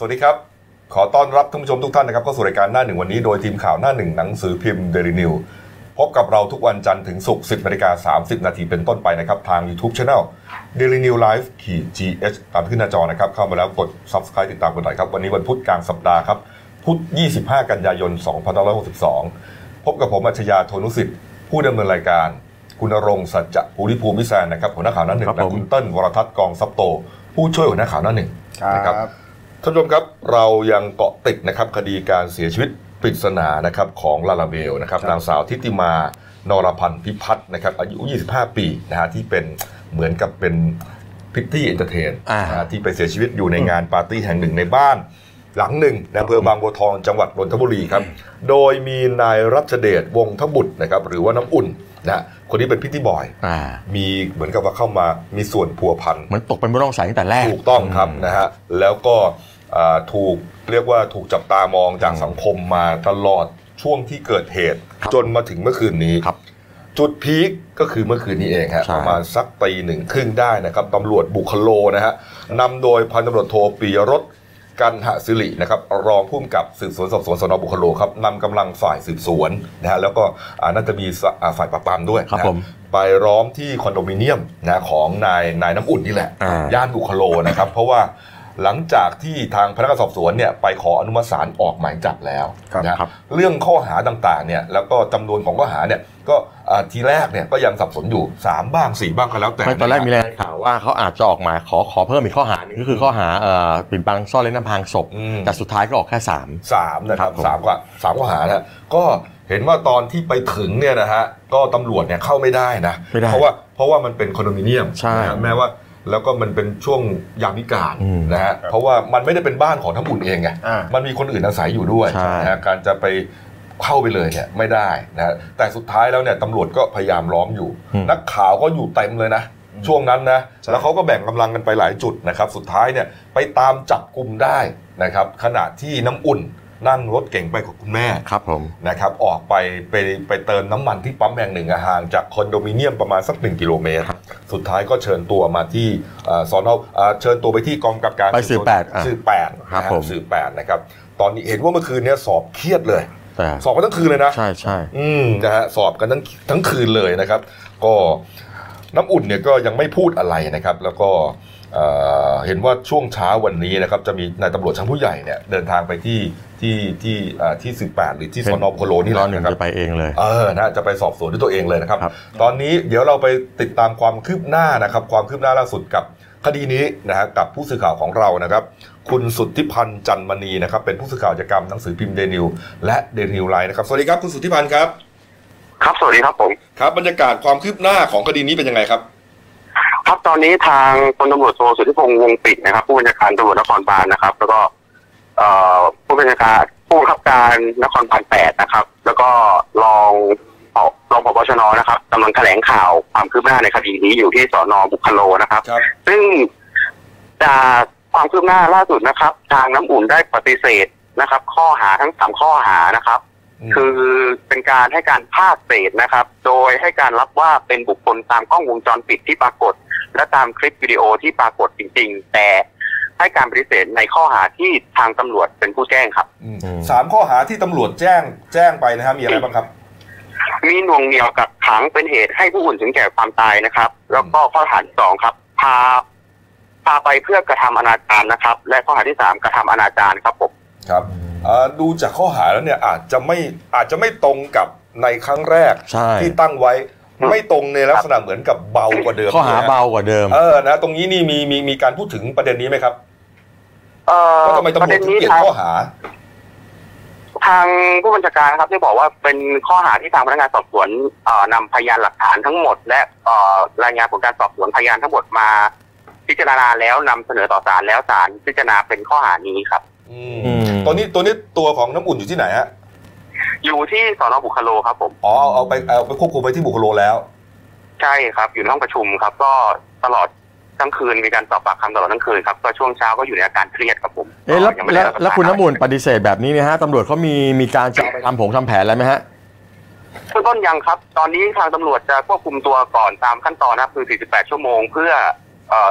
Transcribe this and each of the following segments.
สวัสดีครับขอต้อนรับท่านผู้ชมทุกท่านนะครับเข้าสู่รายการหน้าหนึ่งวันนี้โดยทีมข่าวหน้าหนึ่งหนังสือพิมพ์ Daily News พบกับเราทุกวันจันทร์ถึงศุกร์ 10:30 นาทีเป็นต้นไปนะครับทาง YouTube Channel Delinew Live.gh ตามขึ้นหน้าจอนะครับเข้ามาแล้วกด Subscribe ติดตามกันหน่อยครับวันนี้วันพุธกลางสัปดาห์ครับพุธ 25 กันยายน 2562พบกับผมอัจฉริยะ โทนุสิทธิ์ผู้ดำเนินรายการคุณณรงค์ สัจจะภูริภูมิวิสารนะครับหัวหน้าข่าวหน้าหนึ่งและคุณเติ้ล วรทัศน์ กองทรัพย์โตผู้ช่วยหัวหน้าข่าวหน้าหนึ่งนะครับท่านผู้ชมครับเรายังเกาะติดนะครับคดีการเสียชีวิตปริศนานะครับของลาลาเบลนะครับนางสาวทิติมานรพันธ์พิพัฒน์นะครับอายุ25ปีนะฮะที่เป็นเหมือนกับเป็นพิตตี้เอนเตอร์เทนที่ไปเสียชีวิตอยู่ในงานปาร์ตี้แห่งหนึ่งในบ้านหลังหนึ่งในอำเภอบางบัวทองจังหวัดนนทบุรีครับโดยมีนายรัชเดชวงศ์ทบุตรนะครับหรือว่าน้ำอุ่นนะคนนี้เป็นพิตตี้บอยมีเหมือนกับว่าเข้ามามีส่วนพัวพันเหมือนตกเป็นผู้ต้องสงสัยตั้งแต่แรกถูกต้องครับนะฮะแล้วก็ถูกเรียกว่าถูกจับตามองจากสังคมมาตลอดช่วงที่เกิดเหตุจนมาถึงเมื่อคืนนี้จุดพีคก็คือเมื่อคืนนี้เองฮะประมาณสัก 01:30 น.ได้นะครับตำรวจบุคโลนะฮะนำโดยพันตำรวจโทปิยรสกันหศิรินะครับรองผู้กำกับสืบสวนสอบสวนสน.บุคโลครับนำกำลังฝ่ายสืบสวนนะฮะแล้วก็น่าจะมีฝ่ายปราบปรามด้วยไปล้อมที่คอนโดมิเนียมนะของนายน้ำอุ่นนี่แหละย่านบุคโลนะครับเพราะว่าหลังจากที่ทางพนักงานสอบสวนเนี่ยไปขออนุมัติศาลออกหมายจับแล้วนะเรื่องข้อหาต่างๆเนี่ยแล้วก็จำนวนของข้อหาเนี่ยก็ทีแรกเนี่ยก็ยังสับสนอยู่3บ้าง4บ้างก็แล้วแต่ตอนแรกมีรายข่าวว่าเขาอาจจะออกหมายขอเพิ่มอีกข้อหานึงก็คือข้อหาปิดบังซ่อนเร้นอำพรางศพแต่สุดท้ายก็ออกแค่3นะครับ3ข้อหานะก็เห็นว่าตอนที่ไปถึงเนี่ยนะฮะก็ตำรวจเนี่ยเข้าไม่ได้นะเพราะว่ามันเป็นคอนโดมิเนียมแม้ว่าแล้วก็มันเป็นช่วงยามวิกาลนะฮะเพราะว่ามันไม่ได้เป็นบ้านของน้ำอุ่นเองไงมันมีคนอื่นอาศัยอยู่ด้วยนะการจะไปเข้าไปเลยเนี่ยไม่ได้นะแต่สุดท้ายแล้วเนี่ยตำรวจก็พยายามล้อมอยู่นักข่าวก็อยู่เต็มเลยนะช่วงนั้นนะแล้วเขาก็แบ่งกำลังกันไปหลายจุดนะครับสุดท้ายเนี่ยไปตามจับกุมได้นะครับขณะที่น้ำอุ่นนั่งรถเก่งไปกับคุณแม่ครับผมนะครับออกไปเติมน้ำมันที่ปั๊มแห่งหนึ่งห่างจากคอนโดมิเนียมประมาณสัก1กิโลเมตรสุดท้ายก็เชิญตัวมาที่สอนอเชิญตัวไปที่กองกำกับการสืบแปดครับผมสืบแปดนะครับตอนนี้เห็นว่าเมื่อคืนนี้สอบเครียดเลยสอบกันทั้งคืนเลยนะใช่นะฮะสอบกันทั้งคืนเลยนะครับก็น้ำอุ่นเนี่ยก็ยังไม่พูดอะไรนะครับแล้วก็เห็นว่าช่วงเช้าวันนี้นะครับจะมีนายตำรวจชั้นผู้ใหญ่เนี่ยเดินทางไปที่18หรือที่สน.โคโลนี่แหละนะครับจะไปเองเลยนะจะไปสอบสวนด้วยตัวเองเลยนะครับตอนนี้เดี๋ยวเราไปติดตามความคืบหน้านะครับความคืบหน้าล่าสุดกับคดีนี้นะครับกับผู้สื่อข่าวของเรานะครับคุณสุทธิพันธ์จันทมณีนะครับเป็นผู้สื่อข่าวกิจกรรมหนังสือพิมพ์เดนิวและเดนิวไลน์นะครับสวัสดีครับคุณสุทธิพันธ์ครับครับสวัสดีครับผมครับบรรยากาศความคืบหน้าของคดีนี้เป็นยังไงครับครับตอนนี้ทางพลตำรวจโทสุทธิพงษ์วงปิ่นนะครับผู้บัญชาการตำรวจนครบาลนะครับแล้วก็ผู้บัญชาการผู้บังคับการนครบาล8นะครับแล้วก็รองผบ.ชน.นะครับกำลังแถลงข่าวความคืบหน้าในคดีนี้อยู่ที่สน.บุคโลนะครับซึ่งจากความคืบหน้าล่าสุดนะครับทางน้ำอุ่นได้ปฏิเสธนะครับข้อหาทั้ง3ข้อหานะครับคือเป็นการให้การภาคเศษนะครับโดยให้การรับว่าเป็นบุคคลตามกล้องวงจรปิดที่ปรากฏและตามคลิปวิดีโอที่ปรากฏจริงๆแต่ให้การปฏิเสธในข้อหาที่ทางตำรวจเป็นผู้แจ้งครับ3ข้อหาที่ตำรวจแจ้งไปนะครับมีอะไรบ้างครับมีหน่วงเหนี่ยวกักขังเป็นเหตุให้ผู้อื่นถึงแก่ความตายนะครับแล้วก็ข้อหาที่2ครับพาไปเพื่อกระทำอนาจารนะครับและข้อหาที่3กระทำอนาจารครับผมครับดูจากข้อหาแล้วเนี่ยอาจจะไม่ตรงกับในครั้งแรกที่ตั้งไว้ไม่ตรงในลักษณะเหมือนกับเบากว่าเดิมข้อหาเบากว่าเดิมนะตรงนี้นี่มีการพูดถึงประเด็นนี้ไหมครับก็ทำไมตำรวจถึงเปลี่ยนข้อหาทางผู้บัญชาการครับได้บอกว่าเป็นข้อหาที่ทางพนักงานสอบสวนนำพยานหลักฐานทั้งหมดและรายงานผลการสอบสวนพยานทั้งหมดมาพิจารณาแล้วนำเสนอต่อศาลแล้วศาลพิจารณาเป็นข้อหานี้ครับตอนนี้ตัวของน้ำอุ่นอยู่ที่ไหนฮะอยู่ที่สน.บุคโลครับผมเอาไปควบคุมไปที่บุคโลแล้วใช่ครับอยู่ในห้องประชุมครับก็ตลอดทั้งคืนมีการสอบปากคำตลอดทั้งคืนครับก็ช่วงเช้าก็อยู่ในอาการเครียดครับผมแล้วคุณน้ำอุ่นปฏิเสธแบบนี้เนี่ยฮะตำรวจเขามีการจะไปทำแผนอะไรไหมฮะเบื้องต้นยังครับตอนนี้ทางตำรวจจะควบคุมตัวก่อนตามขั้นตอนนะคือ48ชั่วโมงเพื่อ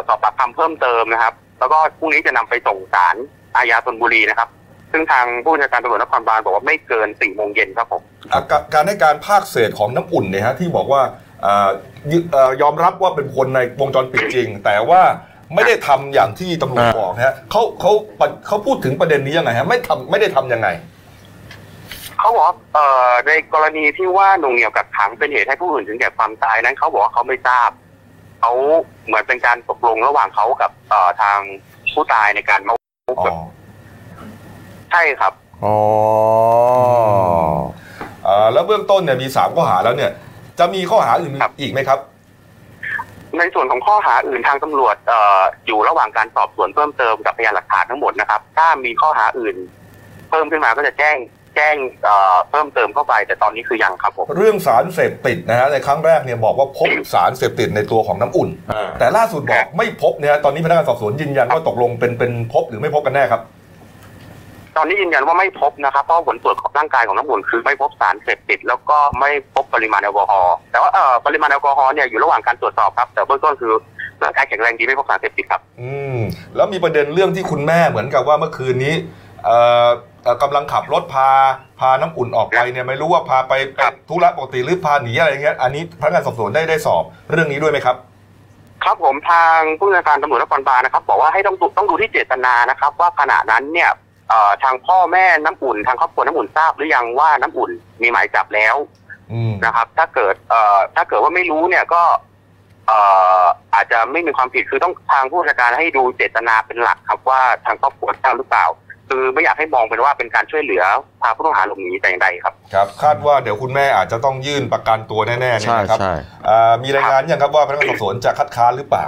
สอบปากคำเพิ่มเติมนะครับแล้วก็พรุ่งนี้จะนำไปส่งศาล อาญาธนบุรีนะครับซึ่งทางผู้บัญชาการตำรวจนครบาลบอกว่าไม่เกิน16:00 น.ครับผมการให้การภาคเศษของน้ำอุ่นเนี่ยฮะที่บอกว่ายอมรับว่าเป็นคนในวงจรปิดจริงแต่ว่าไม่ได้ทำอย่างที่ตำรวจบอกฮะเขาพูดถึงประเด็นนี้ยังไงฮะไม่ได้ทำยังไงเขาบอกในกรณีที่ว่าหน่วงเหนี่ยวกักขังเป็นเหตุให้ผู้อื่นถึงแก่ความตายนั้นเขาบอกว่าเขาไม่ทราบเขาเหมือนเป็นการตกลงระหว่างเขากับทางผู้ตายในการมาใช่ครับอ๋อแล้วเบื้องต้นเนี่ยมี3ข้อหาแล้วเนี่ยจะมีข้อหาอื่นอีกไหมครับในส่วนของข้อหาอื่นทางตำรวจอยู่ระหว่างการสอบสวนเพิ่มเติมกับพยานหลักฐานทั้งหมดนะครับถ้ามีข้อหาอื่นเพิ่มขึ้นมาก็จะแจ้งเพิ่มเติมเข้าไปแต่ตอนนี้คือยังครับผมเรื่องสารเสพติดนะฮะในครั้งแรกเนี่ยบอกว่าพบสารเสพติดในตัวของน้ำอุ่นแต่ล่าสุดบอกไม่พบเนี่ยตอนนี้พนักงานสอบสวนยืนยันว่าตกลงเป็นพบหรือไม่พบกันแน่ครับตอนนี้ยืนยันว่าไม่พบนะครับเพราะผลตรวจของร่างกายของน้ำอุ่นคือไม่พบสารเสพติดแล้วก็ไม่พบปริมาณแอลกอฮอล์แต่ว่าปริมาณแอลกอฮอล์เนี่ยอยู่ระหว่างการตรวจสอบครับแต่เบื้องต้นคือร่างกายแข็งแรงดีไม่พบสารเสพติดครับแล้วมีประเด็นเรื่องที่คุณแม่เหมือนกับว่าเมื่อคืนนี้กำลังขับรถพาน้ำอุ่นออกไปเนี่ยไม่รู้ว่าพาไปธุระปกติหรือพาหนีอะไรอย่างเงี้ยอันนี้พนักงานสอบสวนได้สอบเรื่องนี้ด้วยไหมครับครับผมทางผู้บัญชาการตำรวจนครบาลนะครับบอกว่าให้ต้องดูที่เจตนานะครับว่าขณะนั้นเนี่ยทางพ่อแม่น้ำอุ่นทางครอบครัวน้ำอุ่นทราบหรือยังว่าน้ำอุ่นมีหมายจับแล้วนะครับถ้าเกิดว่าไม่รู้เนี่ยก็อาจจะไม่มีความผิดคือต้องทางผู้บัญชาการให้ดูเจตนาเป็นหลักครับว่าทางครอบครัวทราบหรือเปล่าคือไม่อยากให้มองเป็นว่าเป็นการช่วยเหลือพาผู้ต้องหาหลบหนีแต่อย่างใดครับครับคาดว่าเดี๋ยวคุณแม่อาจจะต้องยื่นประกันตัวแน่ๆเนี่ยนะครับมีรายงานยังครับว่าพนักงานสอบสวนจะคัดค้านหรือเปล่า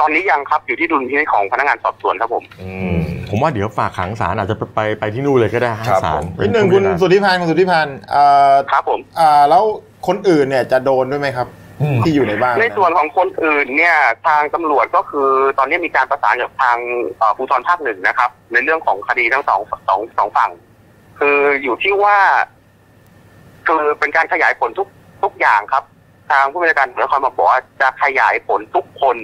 ตอนนี้ยังครับอยู่ที่ดุลพินิจของพนักงานสอบสวนครับผมผมว่าเดี๋ยวฝากขังศาลอาจจะไปที่นู่นเลยก็ได้ครับศาลนิดนึงคุณสุทธิพันธ์ครับผมแล้วคนอื่นเนี่ยจะโดนด้วยไหมครับที่อยู่ในบ้านในส่วนของคนอื่นเนี่ยทางตำรวจก็คือตอนนี้มีการประสานกับทางภูธรภาค1นะครับในเรื่องของคดีทั้งสองฝั่งคืออยู่ที่ว่าคือเป็นการขยายผลทุกอย่างครับทางผู้บัญชาการนครบาลบอกว่าจะขยายผลทุกคน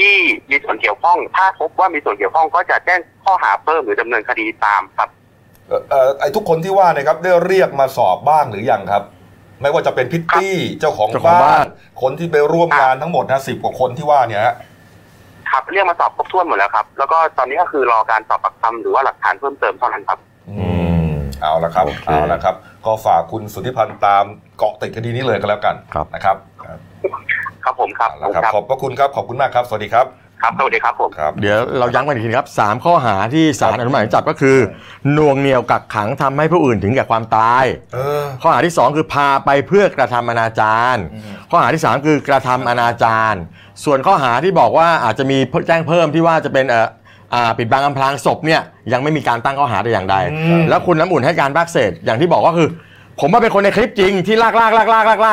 ที่มีส่วนเกี่ยวข้องถ้าพบว่ามีส่วนเกี่ยวข้องก็จะแจ้งข้อหาเพิ่มหรือดำเนินคดีตามครับไอ้ทุกคนที่ว่านะครับได้เรียกมาสอบบ้างหรือยังครับไม่ว่าจะเป็นพิตตี้เจ้าของบ้านคนที่ไปร่วมงานทั้งหมดนะ10กว่าคนที่ว่าเนี่ยครับเรียกมาสอบครบถ้วนหมดแล้วครับแล้วก็ตอนนี้ก็คือรอการสอบปากคำหรือว่าหลักฐานเพิ่มเติมเท่านั้นครับเอาละครับ okay. เอาละครับก็ฝากคุณสุทธิพันธ์ตามเกาะติดคดีนี้เลยก็แล้วกันนะครับครับผมครับขอบพระคุณครับขอบคุณมากครับสวัสดีครับครับสวัสดีครับผมเดี๋ยวเราย้ำกันอีกทีครับ3ข้อหาที่ศาลอนุมัติหมายจับก็คือน่วงเหนี่ยวกักขังทำให้ผู้อื่นถึงแก่ความตายข้อหาที่2คือพาไปเพื่อกระทำอนาจารข้อหาที่3คือกระทำอนาจารส่วนข้อหาที่บอกว่าอาจจะมีแจ้งเพิ่มที่ว่าจะเป็นปิดบังอำพรางศพเนี่ยยังไม่มีการตั้งข้อหาแต่อย่างใดแล้วคุณน้ำอุ่นให้การภาคเศษอย่างที่บอกก็คือผมว่าเป็นคนในคลิปจริงที่ลา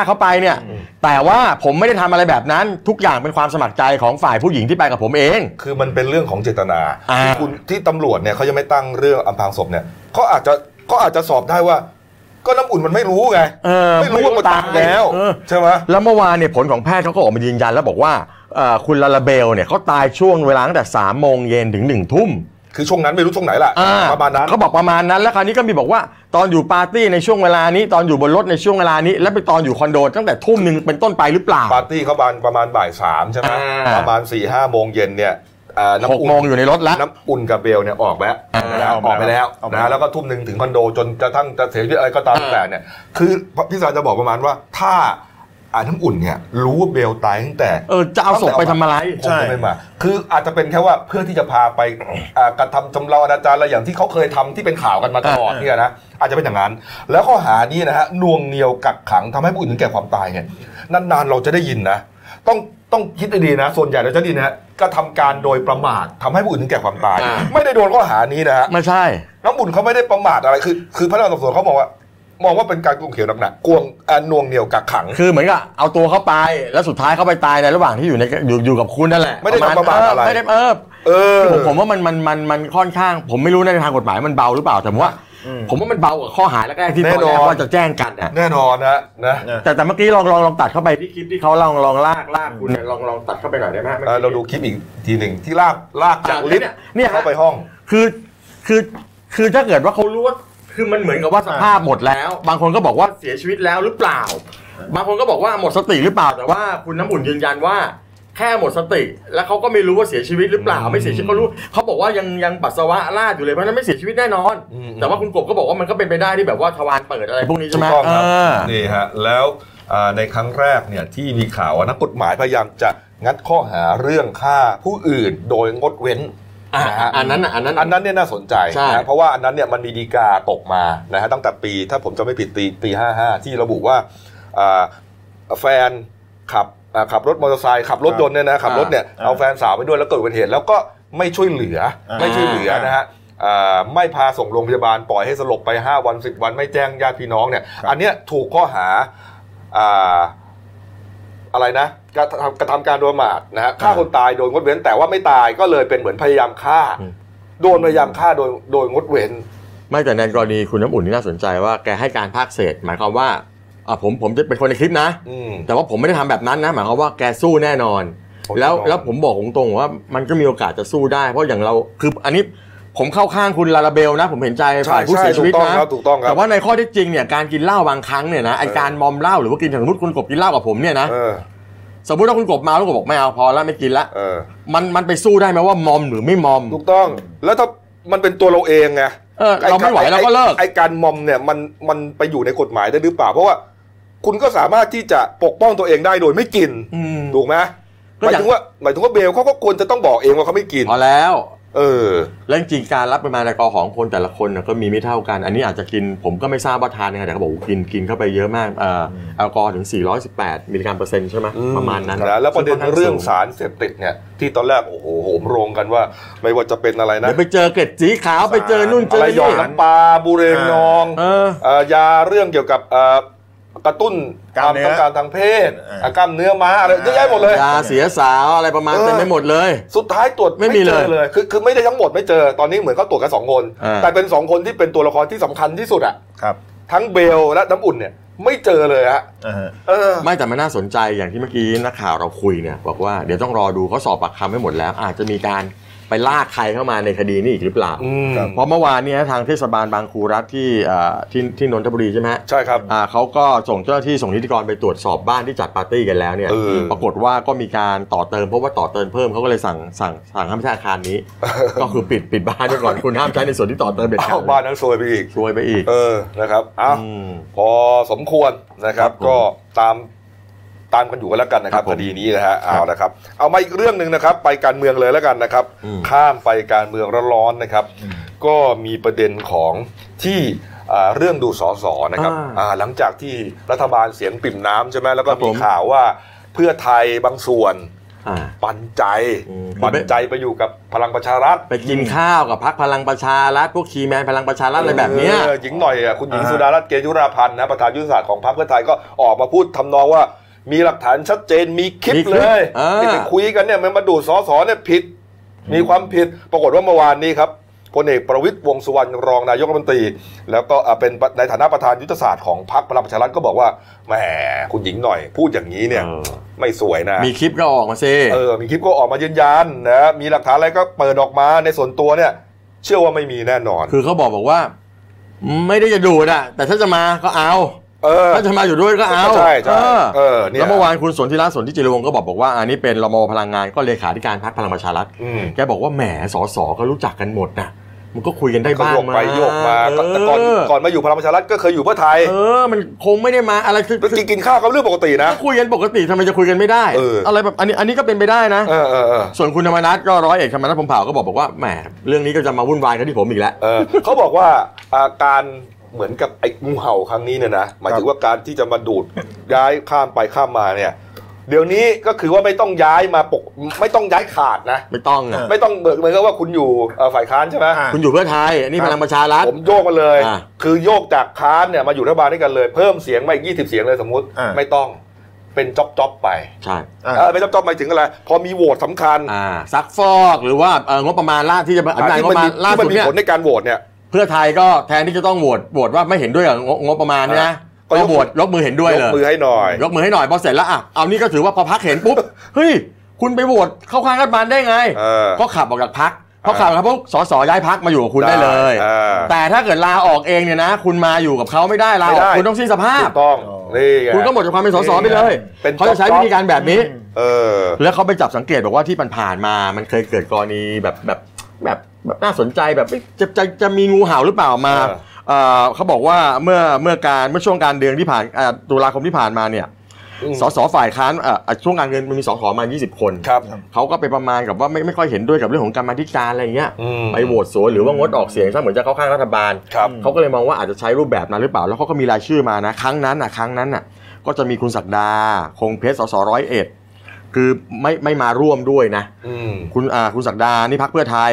กเขาไปเนี่ยแต่ว่าผมไม่ได้ทำอะไรแบบนั้นทุกอย่างเป็นความสมัครใจของฝ่ายผู้หญิงที่ไปกับผมเองคือมันเป็นเรื่องของเจตนาที่ตำรวจเนี่ยเขายังไม่ตั้งเรื่องอำพรางศพเนี่ยเขาอาจจะสอบได้ว่าก็น้ำอุ่นมันไม่รู้ไงไม่รู้ว่ามันตายแล้วใช่ไหมแล้วเมื่อวานเนี่ยผลของแพทย์เขาก็ออกมายืนยันแล้วบอกว่าคุณลาลาเบลเนี่ยเขาตายช่วงเวลาตั้งแต่ 3:00 น.ถึง 1:00 น.คือช่วงนั้นไม่รู้ช่วงไหนล่ะประมาณนั้นเขาบอกประมาณนั้นแล้วคราวนี้ก็มีบอกว่าตอนอยู่ปาร์ตี้ในช่วงเวลานี้ตอนอยู่บนรถในช่วงเวลานี้แล้วไปตอนอยู่คอนโดตั้งแต่ 20:00 น.เป็นต้นไปหรือเปล่าปาร์ตี้เขาประมาณ 15:00 น.ใช่ไหมประมาณ 16:00 น.เนี่ย6:00 น.อยู่ในรถแล้วน้ำอุ่นกับเบลเนี่ยออกแล้วออกไปแล้วนะแล้วก็ 20:00 น.ถึงคอนโดจนกระทั่งจะเสียชีวิตอะไรก็ตามแต่เนี่ยคือพี่สารจะบอกประมาณว่าถ้าน้ำอุ่นเนี่ยรู้ว่าเบลตายตั้งแต่จะเอาศพไปทำอะไรใช่ไม่มาคืออาจจะเป็นแค่ว่าเพื่อที่จะพาไปกระทำจำเราอาจารย์อะไรอย่างที่เขาเคยทำที่เป็นข่าวกันมาตลอดเนี่ยนะอาจจะเป็นอย่างนั้นแล้วข้อหานี้นะฮะน่วงเหนี่ยวกักขังทำให้ผู้อื่นถึงแก่ความตายเนี่ยนานๆเราจะได้ยินนะต้องคิดดีนะส่วนใหญ่เราจะได้ยินนะกระทำการโดยประมาททำให้ผู้อื่นถึงแก่ความตายไม่ได้โดนข้อหานี้นะฮะไม่ใช่น้ำอุ่นเขาไม่ได้ประมาทอะไรคือพนักงานสอบสวนเขาบอกว่ามองว่าเป็นการกุ้งเขียวหนักๆกวงน่วงเหนี่ยวกักขังคือเหมือนกับเอาตัวเข้าไปแล้วสุดท้ายเข้าไปตายในระหว่างที่อยู่ในอยู่กับคุณนั่นแหละไม่ได้ทำประมาทอะไรไม่ได้ผมว่ามันค่อนข้างผมไม่รู้ในทางกฎหมายมันเบาหรือเปล่าแต่ผมว่า ผมว่ามันเบากว่าข้อหาแล้วก็ที่ตอนแรกว่าจะแจ้งกันแน่นอนนะแต่เมื่อกี้ลองตัดเข้าไปที่คลิปที่เขาลองลากคุณเนี่ยลองตัดเข้าไปหน่อยได้ไหมเราดูคลิปอีกทีหนึ่งที่ลากจากลิฟต์เนี่ยเข้าไปห้องคือถ้าเกิดว่าเขารู้ว่าคือมันเหมือนกับว่าสภาพหมดแล้วบางคนก็บอกว่าเสียชีวิตแล้วหรือเปล่าบางคนก็บอกว่าหมดสติหรือเปล่าแต่ว่าคุณน้ำอุ่นยืนยันว่าแค่หมดสติแล้วเขาก็ไม่รู้ว่าเสียชีวิตหรือเปล่าไม่เสียชีวิตเขารู้เขาบอกว่ายังปัสสาวะราดอยู่เลยเพราะนั้นไม่เสียชีวิตแน่นอนแต่ว่าคุณกบก็บอกว่ามันก็เป็นไปได้ที่แบบว่าทวารเปิดอะไรพวกนี้ใช่ไหมนี่ฮะแล้วในครั้งแรกเนี่ยที่มีข่าวว่านักกฎหมายพยายามจะงัดข้อหาเรื่องฆ่าผู้อื่นโดยงดเว้นอันนั้นเนี่ยน่าสนใจนะเพราะว่าอันนั้นเนี่ยมันมีฎีกาตกมานะฮะตั้งแต่ปีถ้าผมจำไม่ผิดปี55ที่ระบุว่าแฟนขับรถมอเตอร์ไซค์ขับรถยนต์เนี่ยนะขับรถเนี่ยเอาแฟนสาวไปด้วยแล้วเกิดอุบัติเหตุแล้วก็ไม่ช่วยเหลือนะฮะไม่พาส่งโรงพยาบาลปล่อยให้สลบไป5วัน10วันไม่แจ้งญาติพี่น้องเนี่ยอันเนี้ยถูกข้อหาอะไรนะกระทำการโดยประมาทนะฮะฆ่าคนตายโดยงดเว้นแต่ว่าไม่ตายก็เลยเป็นเหมือนพยายามฆ่าโดนพยายามฆ่าโดยงดเว้นไม่แต่ในกรณีคุณน้ำอุ่นนี่น่าสนใจว่าแกให้การภาคเศษหมายความว่าผมจะเป็นคนในคลิปนะแต่ว่าผมไม่ได้ทำแบบนั้นนะหมายความว่าแกสู้แน่นอนแล้วผมบอกตรงๆว่ามันก็มีโอกาสจะสู้ได้เพราะอย่างเราคืออันนี้ผมเข้าข้างคุณลาลาเบลนะผมเห็นใจฝ่ายผู้เสียชีวิตนะแต่ว่าในข้อเท็จจริงเนี่ยการกินเหล้าบางครั้งเนี่ยนะไอการมอมเหล้าหรือว่ากินสมมติคุณกบกินเหล้ากับผมเนี่ยนะสมมติว่าคุณกบเมาแล้วก็บอกไม่เอาพอแล้วไม่กินละมันไปสู้ได้ไหมว่ามอมหรือไม่มอมถูกต้องแล้วถ้ามันเป็นตัวเราเองไงเราไม่ไหวเราก็เลิกไอการมอมเนี่ยมันไปอยู่ในกฎหมายได้หรือเปล่าเพราะว่าคุณก็สามารถที่จะปกป้องตัวเองได้โดยไม่กินถูกไหมหมายถึงว่าเบลเขาก็ควรจะต้องบอกเองว่าเขาไม่กินพอแล้วเรื่องจริงการรับประมาณแอลกอฮอล์ของคนแต่ละคนก็มีไม่เท่ากันอันนี้อาจจะกินผมก็ไม่ทราบว่าทานยังไงแต่เขาบอกกินเข้าไปเยอะมากแอลกอฮอล์ถึง418มิลลิกรัมเปอร์เซ็นต์ใช่ไหมประมาณนั้นแล้วประเด็นเรื่องสารเสพติดเนี่ยที่ตอนแรกโอ้โหโหมโรงกันว่าไม่ว่าจะเป็นอะไรนะไปเจอเกล็ดสีขาวไปเจอนู่นเจอนี่น้ำปลาบุเรงนองยาเรื่องเกี่ยวกับกระตุ้นความต้องการทางเพศกล้ามเนื้อม้าอะไรเยอะแยะหมดเลยยาเสียสาวอะไรประมาณเต็มไปหมดเลยสุดท้ายตรวจไม่เจอเลยคือไม่ได้ทั้งหมดไม่เจอตอนนี้เหมือนเขาตรวจกัน2 คนแต่เป็น2 คนที่เป็นตัวละครที่สำคัญที่สุดอ่ะทั้งเบลและน้ำอุ่นเนี่ยไม่เจอเลยฮะไม่แต่มันน่าสนใจอย่างที่เมื่อกี้นักข่าวเราคุยเนี่ยบอกว่าเดี๋ยวต้องรอดูเขาสอบปากคำให้หมดแล้วอาจจะมีการไปลากใครเข้ามาในคดีนี่อีกหรือเปล่าเพราะเมื่อวานนี้ทางเทศบาลบางคูรัฐที่นนทบุรีใช่ไหมใช่ครับเขาก็ส่งเจ้าหน้าที่ส่งนิติกรไปตรวจสอบบ้านที่จัดปาร์ตี้กันแล้วเนี่ยปรากฏว่าก็มีการต่อเติมเพราะว่าต่อเติมเพิ่มเขาก็เลยสั่งห้ามใช้อาคารนี้ก็คือปิดบ้านไว้ก่อนคุณห้ามใช้ในส่วนที่ต่อเติมเด็ดขาดบ้านนั้นซวยไปอีกนะครับพอสมควรนะครับก็ตามกันอยู่กันแล้วกันนะครับคดีนี้นะฮะเอาละครับเอามาอีกเรื่องหนึ่งนะครับไปการเมืองเลยแล้วกันนะครับข้ามไปการเมืองร้อนๆนะครับก็มีประเด็นของที่เรื่องดูส.ส.นะครับหลังจากที่รัฐบาลเสียงปิ่มน้ำใช่ไหมแล้วก็มีข่าวว่าเพื่อไทยบางส่วนปันใจไปอยู่กับพลังประชารัฐไปกินข้าวกับพรรคพลังประชารัฐพวกคีแมนพลังประชารัฐอะไรแบบนี้หญิงหน่อยคุณหญิงสุดารัตน์เกยุราพันธ์นะประธานยุทธศาสตร์ของพรรคเพื่อไทยก็ออกมาพูดทำนองว่ามีหลักฐานชัดเจนมีคลิปเลยที่ไปคุยกันเนี่ยมันมาดูส.ส.เนี่ยผิดมีความผิดปรากฏว่าเมื่อวานนี้ครับพลเอกประวิตรวงษ์สุวรรณรองนายกรัฐมนตรีแล้วก็เป็นในฐานะประธานยุทธศาสตร์ของพรรคพลังประชารัฐก็บอกว่าแหมคุณหญิงหน่อยพูดอย่างนี้เนี่ยไม่สวยนะมีคลิปก็ออกมาซิมีคลิปก็ออกมายืนยันนะมีหลักฐานอะไรก็เปิดออกมาในส่วนตัวเนี่ยเชื่อว่าไม่มีแน่นอนคือเขาบอกว่าไม่ได้จะดูนะแต่ถ้าจะมาก็เอาถ้าจะมาอยู่ด้วยก็เอาใช่แล้วเมื่อวานคุณสนธิรัตน์สนธิจิรวงศ์ก็บอกว่าอันนี้เป็นรม.พลังงานก็เลขาธิการพรรคพลังประชารัฐแกบอกว่าแหมส.ส.ก็รู้จักกันหมดนะมันก็คุยกันได้บ้างมาแต่ก่อนมาอยู่พลังประชารัฐก็เคยอยู่เพื่อไทยมันคงไม่ได้มาอะไรคือกินข้าวเขาเรื่องปกตินะคุยกันปกติทำไมจะคุยกันไม่ได้อะไรแบบอันนี้ก็เป็นไปได้นะส่วนคุณธรรมนัสก็ร้อยเอกธรรมนัสพรหมเผ่าก็บอกว่าแหมเรื่องนี้ก็จะมาวุ่นวายกันที่ผมอีกแล้วเขาบอกว่าการเหมือนกับไอ้งูเห่าครั้งนี้เนี่ยนะหมายถึงว่าการที่จะมาดูดย้ายข้ามไปข้ามมาเนี่ยเดี๋ยวนี้ก็คือว่าไม่ต้องย้ายมาปกไม่ต้องย้ายขาดนะไม่ต้องเบิกเหมือนกับว่าคุณอยู่ฝ่ายค้านใช่ไหมคุณอยู่เพื่อไทยนี่พลังประชารัฐผมโยกมาเลยคือโยกจากค้านเนี่ยมาอยู่รัฐบาลด้วยกันเลยเพิ่มเสียงมาอีก20เสียงเลยสมมุติไม่ต้องเป็นจ๊อบๆไปใช่เป็นจ๊อบๆหมายถึงอะไรพอมีโหวตสำคัญซักฟอกหรือว่างบประมาณล่าที่จะงบประมาณล่าสุดเนี่ยผลในการโหวตเนี่ย เพื่อไทยก็แทนที่จะต้องโหวตว่าไม่เห็นด้วยกับงบประมาณนะก็โหวตยกมือเห็นด้วยเลยยกมือให้หน่อยพอเสร็จแล้วอ่ะเอานี่ก็ถือว่าพอพรรคเห็นปุ๊บเฮ้ยคุณไปโหวตเข้าข้างรัฐบาลได้ไงก็ขับออกจากพรรคเพราะข่าวครับพวกสสย้ายพรรคมาอยู่กับคุณได้เลยแต่ถ้าเกิดลาออกเองเนี่ยนะคุณมาอยู่กับเขาไม่ได้ลาออกคุณต้องสิ้นสภาพถูกต้องนี่ไงคุณก็หมดจากความเป็นสสไปเลยเขาจะใช้วิธีการแบบนี้แล้วเขาไปจับสังเกตบอกว่าที่ผ่านมามันเคยเกิดกรณีแบบน่าสนใจแบบจะมีงูเห่าหรือเปล่ามาเขาบอกว่าเมื่อช่วงการเดือนที่ผ่านตุลาคมที่ผ่านมาเนี่ยสสฝ่ายค้านช่วงการเงินมันมีสสมา20คนเขาก็ไปประมาณกับว่าไม่ค่อยเห็นด้วยกับเรื่องของกรรมาธิการอะไรเงี้ยไปโหวตสวนหรือว่างดออกเสียงซะเหมือนจะเข้าข้างรัฐบาลเขาก็เลยมองว่าอาจจะใช้รูปแบบนั้นหรือเปล่าแล้วเขาก็มีรายชื่อมานะครั้งนั้นน่ะก็จะมีคุณศักดาคงเพชรสส101คือไม่มาร่วมด้วยนะคุณศักดานี่พรรคเพื่อไทย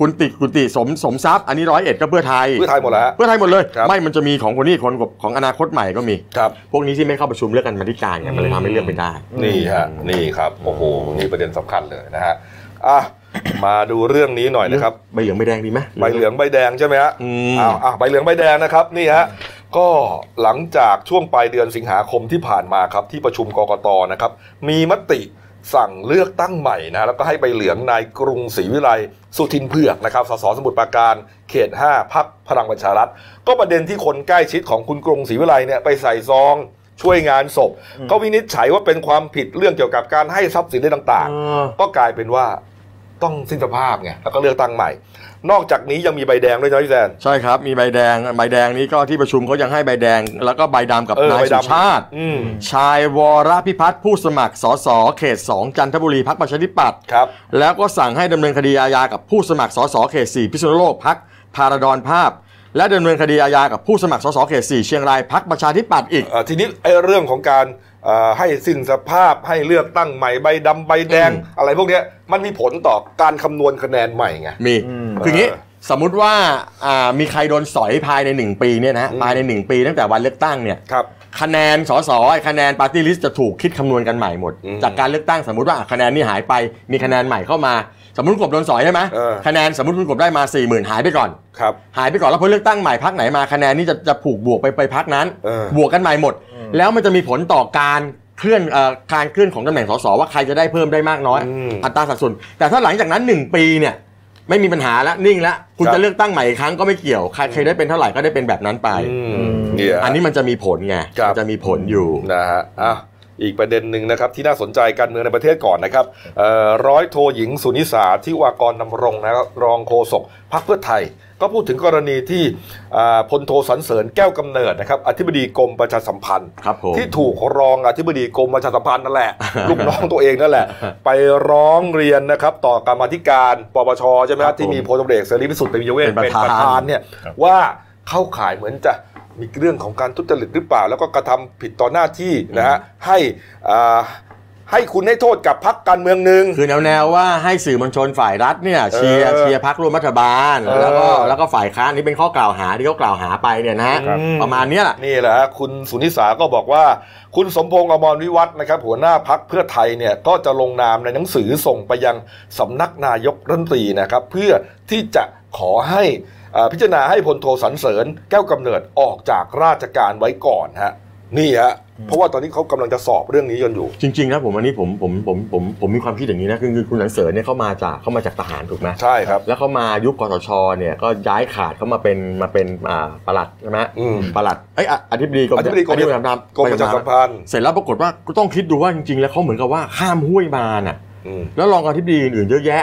คุณติสมทรัพย์อันนี้101ก็เพื่อไทยหมดแล้วเพื่อไทยหมดเลยไม่มันจะมีของคนนี้คนของอนาคตใหม่ก็มีพวกนี้ที่ไม่เข้าประชุมเรื่องกันมาที่การเนี่ยมันเลยทำให้เรื่องไม่ได้นี่ครับโอ้โหนี่ประเด็นสำคัญเลยนะฮะมาดูเรื่องนี้หน่อยนะครับใบเหลืองใบแดงดีไหมใบเหลืองใบแดงใช่ไหมฮะใบเหลืองใบแดงนะครับนี่ฮะก็หลังจากช่วงปลายเดือนสิงหาคมที่ผ่านมาครับที่ประชุมกกตนะครับมีมติสั่งเลือกตั้งใหม่นะแล้วก็ให้ใบเหลืองนายกรุงศรีวิไลสุทินเผือกนะครับสสสมุทรปราการเขต5พรรคพลังประชารัฐก็ประเด็นที่คนใกล้ชิดของคุณกรุงศรีวิไลเนี่ยไปใส่ซองช่วยงานศพก็วินิจฉัยว่าเป็นความผิดเรื่องเกี่ยวกับการให้ทรัพย์สินต่างๆก็กลายเป็นว่าต้องสิ้นสภาพไงแล้วก็เลือกตั้งใหม่นอกจากนี้ยังมีใบแดงด้วยนะพี่แซนใช่ครับมีใบแดงนี้ก็ที่ประชุมเขายังให้ใบแดงแล้วก็ใบดำกับนายสุชาติชายวรพิพัฒน์ผู้สมัครสสเขต2จันทบุรีพรรคประชาธิปัตย์ครับแล้วก็สั่งให้ดำเนินคดีอาญากับผู้สมัครสสเขต4พิษณุโลกพรรคภารดรภาพและดำเนินคดีอาญากับผู้สมัครสสเขต4เชียงรายพรรคประชาธิปัตย์อีกทีนี้ไอ้เรื่องของการให้สิ้นสภาพให้เลือกตั้งใหม่ใบดำใบแดงอะไรพวกนี้มันมีผลต่อการคำนวณคะแนนใหม่ไงมีคืองี้สมมุติว่ามีใครโดนสอยภายใน1ปีเนี่ยนะภายใน1ปีตั้งแต่วันเลือกตั้งเนี่ยคะแนนสสคะแนนปาร์ตี้ลิสต์จะถูกคิดคำนวณกันใหม่หมดจากการเลือกตั้งสมมุติว่าคะแนนนี่หายไปมีคะแนนใหม่เข้ามาสมมุติคุณกบโดนสอยใช่ไหมคะแนนสมมุติคุณกบได้มา 40,000 หายไปก่อนแล้วพอเลือกตั้งใหม่พรรคไหนมาคะแนนนี่จะผูกบวกไปพรรคนั้นบวกกันใหม่หมดแล้วมันจะมีผลต่อการเคลื่อนของตำแหน่งสสว่าใครจะได้เพิ่มได้มากน้อยอัตราสัดส่วนแต่ถ้าหลังจากนั้น1ปีเนี่ยไม่มีปัญหาแล้วนิ่งแล้วคุณจะเลือกตั้งใหม่อีกครั้งก็ไม่เกี่ยวใครได้เป็นเท่าไหร่ก็ได้เป็นแบบนั้นไปอันนี้มันจะมีผลไงจะมีผลอยู่นะฮะอีกประเด็นหนึ่งนะครับที่น่าสนใจการเมืองในประเทศก่อนนะครับร้อยโทหญิงสุนิสาทิวากรดำรงนะครับรองโฆษกพรรคเพื่อไทยก็พูดถึงกรณีที่พลโทสรรเสริญแก้วกำเนิดนะครับอธิบดีกรมประชาสัมพันธ์ที่ถูกรองอธิบดีกรมประชาสัมพันธ์นั่นแหละลูกน้องตัวเองนั่นแหละไปร้องเรียนนะครับต่อกรรมาธิการปปชใช่ไหมที่มีพลตำรวจเอกเสรีพิสุทธิ์เตมียเวทเป็นประธานเนี่ยว่าเข้าข่ายเหมือนจะมีเรื่องของการทุจริตหรือเปล่าแล้วก็กระทำผิดต่อหน้าที่นะฮะให้คุณให้โทษกับพรรคการเมืองหนึ่งคือแนวว่าให้สื่อมวลชนฝ่ายรัฐเนี่ยเชียร์พรรคร่วมรัฐบาลแล้วก็ฝ่ายค้านนี่เป็นข้อกล่าวหาที่เขากล่าวหาไปเนี่ยนะฮะประมาณนี้แหละนี่แหละคุณสุนิสาก็บอกว่าคุณสมพงษ์อมรวิวัฒน์นะครับหัวหน้าพรรคเพื่อไทยเนี่ยก็จะลงนามในหนังสือส่งไปยังสำนักนายกรัฐมนตรีนะครับเพื่อที่จะขอให้พิจารณาให้พลโทสรรเสริญแก้วกำเนิดออกจากราชการไว้ก่อนฮะนี่ฮะเพราะว่าตอนนี้เขากำลังจะสอบเรื่องนี้อยู่จริงๆนะผมอันนี้ผมมีความคิดอย่างนี้นะคือคุณสรรเสริญเนี่ยเข้ามาจากทหารถูกไหมใช่ครับแล้วเขามายุคกสช.เนี่ยก็ย้ายขาดเข้ามาเป็นปลัดใช่ไหมปลัดอธิบดีกรมประชาสัมพันธ์เสร็จแล้วปรากฏว่าก็ต้องคิดดูว่าจริงๆแล้วเขาเหมือนกับว่าข้ามห้วยมาน่ะแล้วรองอธิบดีอื่นๆเยอะแยะ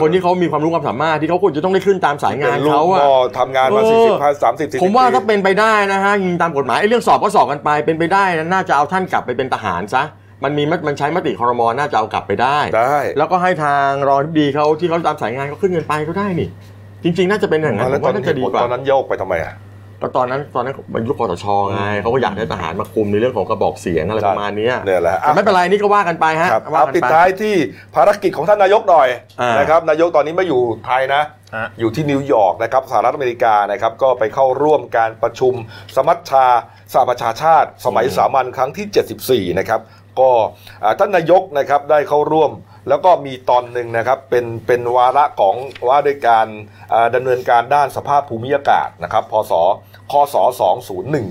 คนที่เขามีความรู้ความสามารถที่เขาควรจะต้องได้ขึ้นตามสายงานเขาอะทำงานมา40-30 ผมว่าถ้าเป็นไปได้นะฮะยิงตามกฎหมายเรื่องสอบก็สอบกันไปเป็นไปได้น่าจะเอาท่านกลับไปเป็นทหารซะมันใช้มติครม.น่าจะเอากลับไปได้แล้วก็ให้ทางรองอธิบดีเขาที่เขาตามสายงานเขาขึ้นเงินไปก็ได้นี่จริงๆน่าจะเป็นอย่างนั้นผมว่าน่าจะดีกว่าตอนนั้นโยกไปทำไมอะตอนนั้นมันยุคคสช.ไงเขาก็อยากได้ทหารมาคุมในเรื่องของกระบอกเสียงอะไรประมาณนี้เนี่ยแหละไม่เป็นไรนี่ก็ว่ากันไปฮะปิดท้ายที่ภารกิจของท่านนายกหน่อยนะครับนายกตอนนี้ไม่อยู่ไทยนะอยู่ที่นิวยอร์กนะครับสหรัฐอเมริกานะครับก็ไปเข้าร่วมการประชุมสมัชชาสหประชาชาติสมัยสามัญครั้งที่74นะครับก็ท่านนายกนะครับได้เข้าร่วม แล้วก็มีตอนหนึ่งนะครับเป็นวาระของว่าด้วยการดำเนินการด้านสภาพภูมิอากาศนะครับพ.ศ. 2019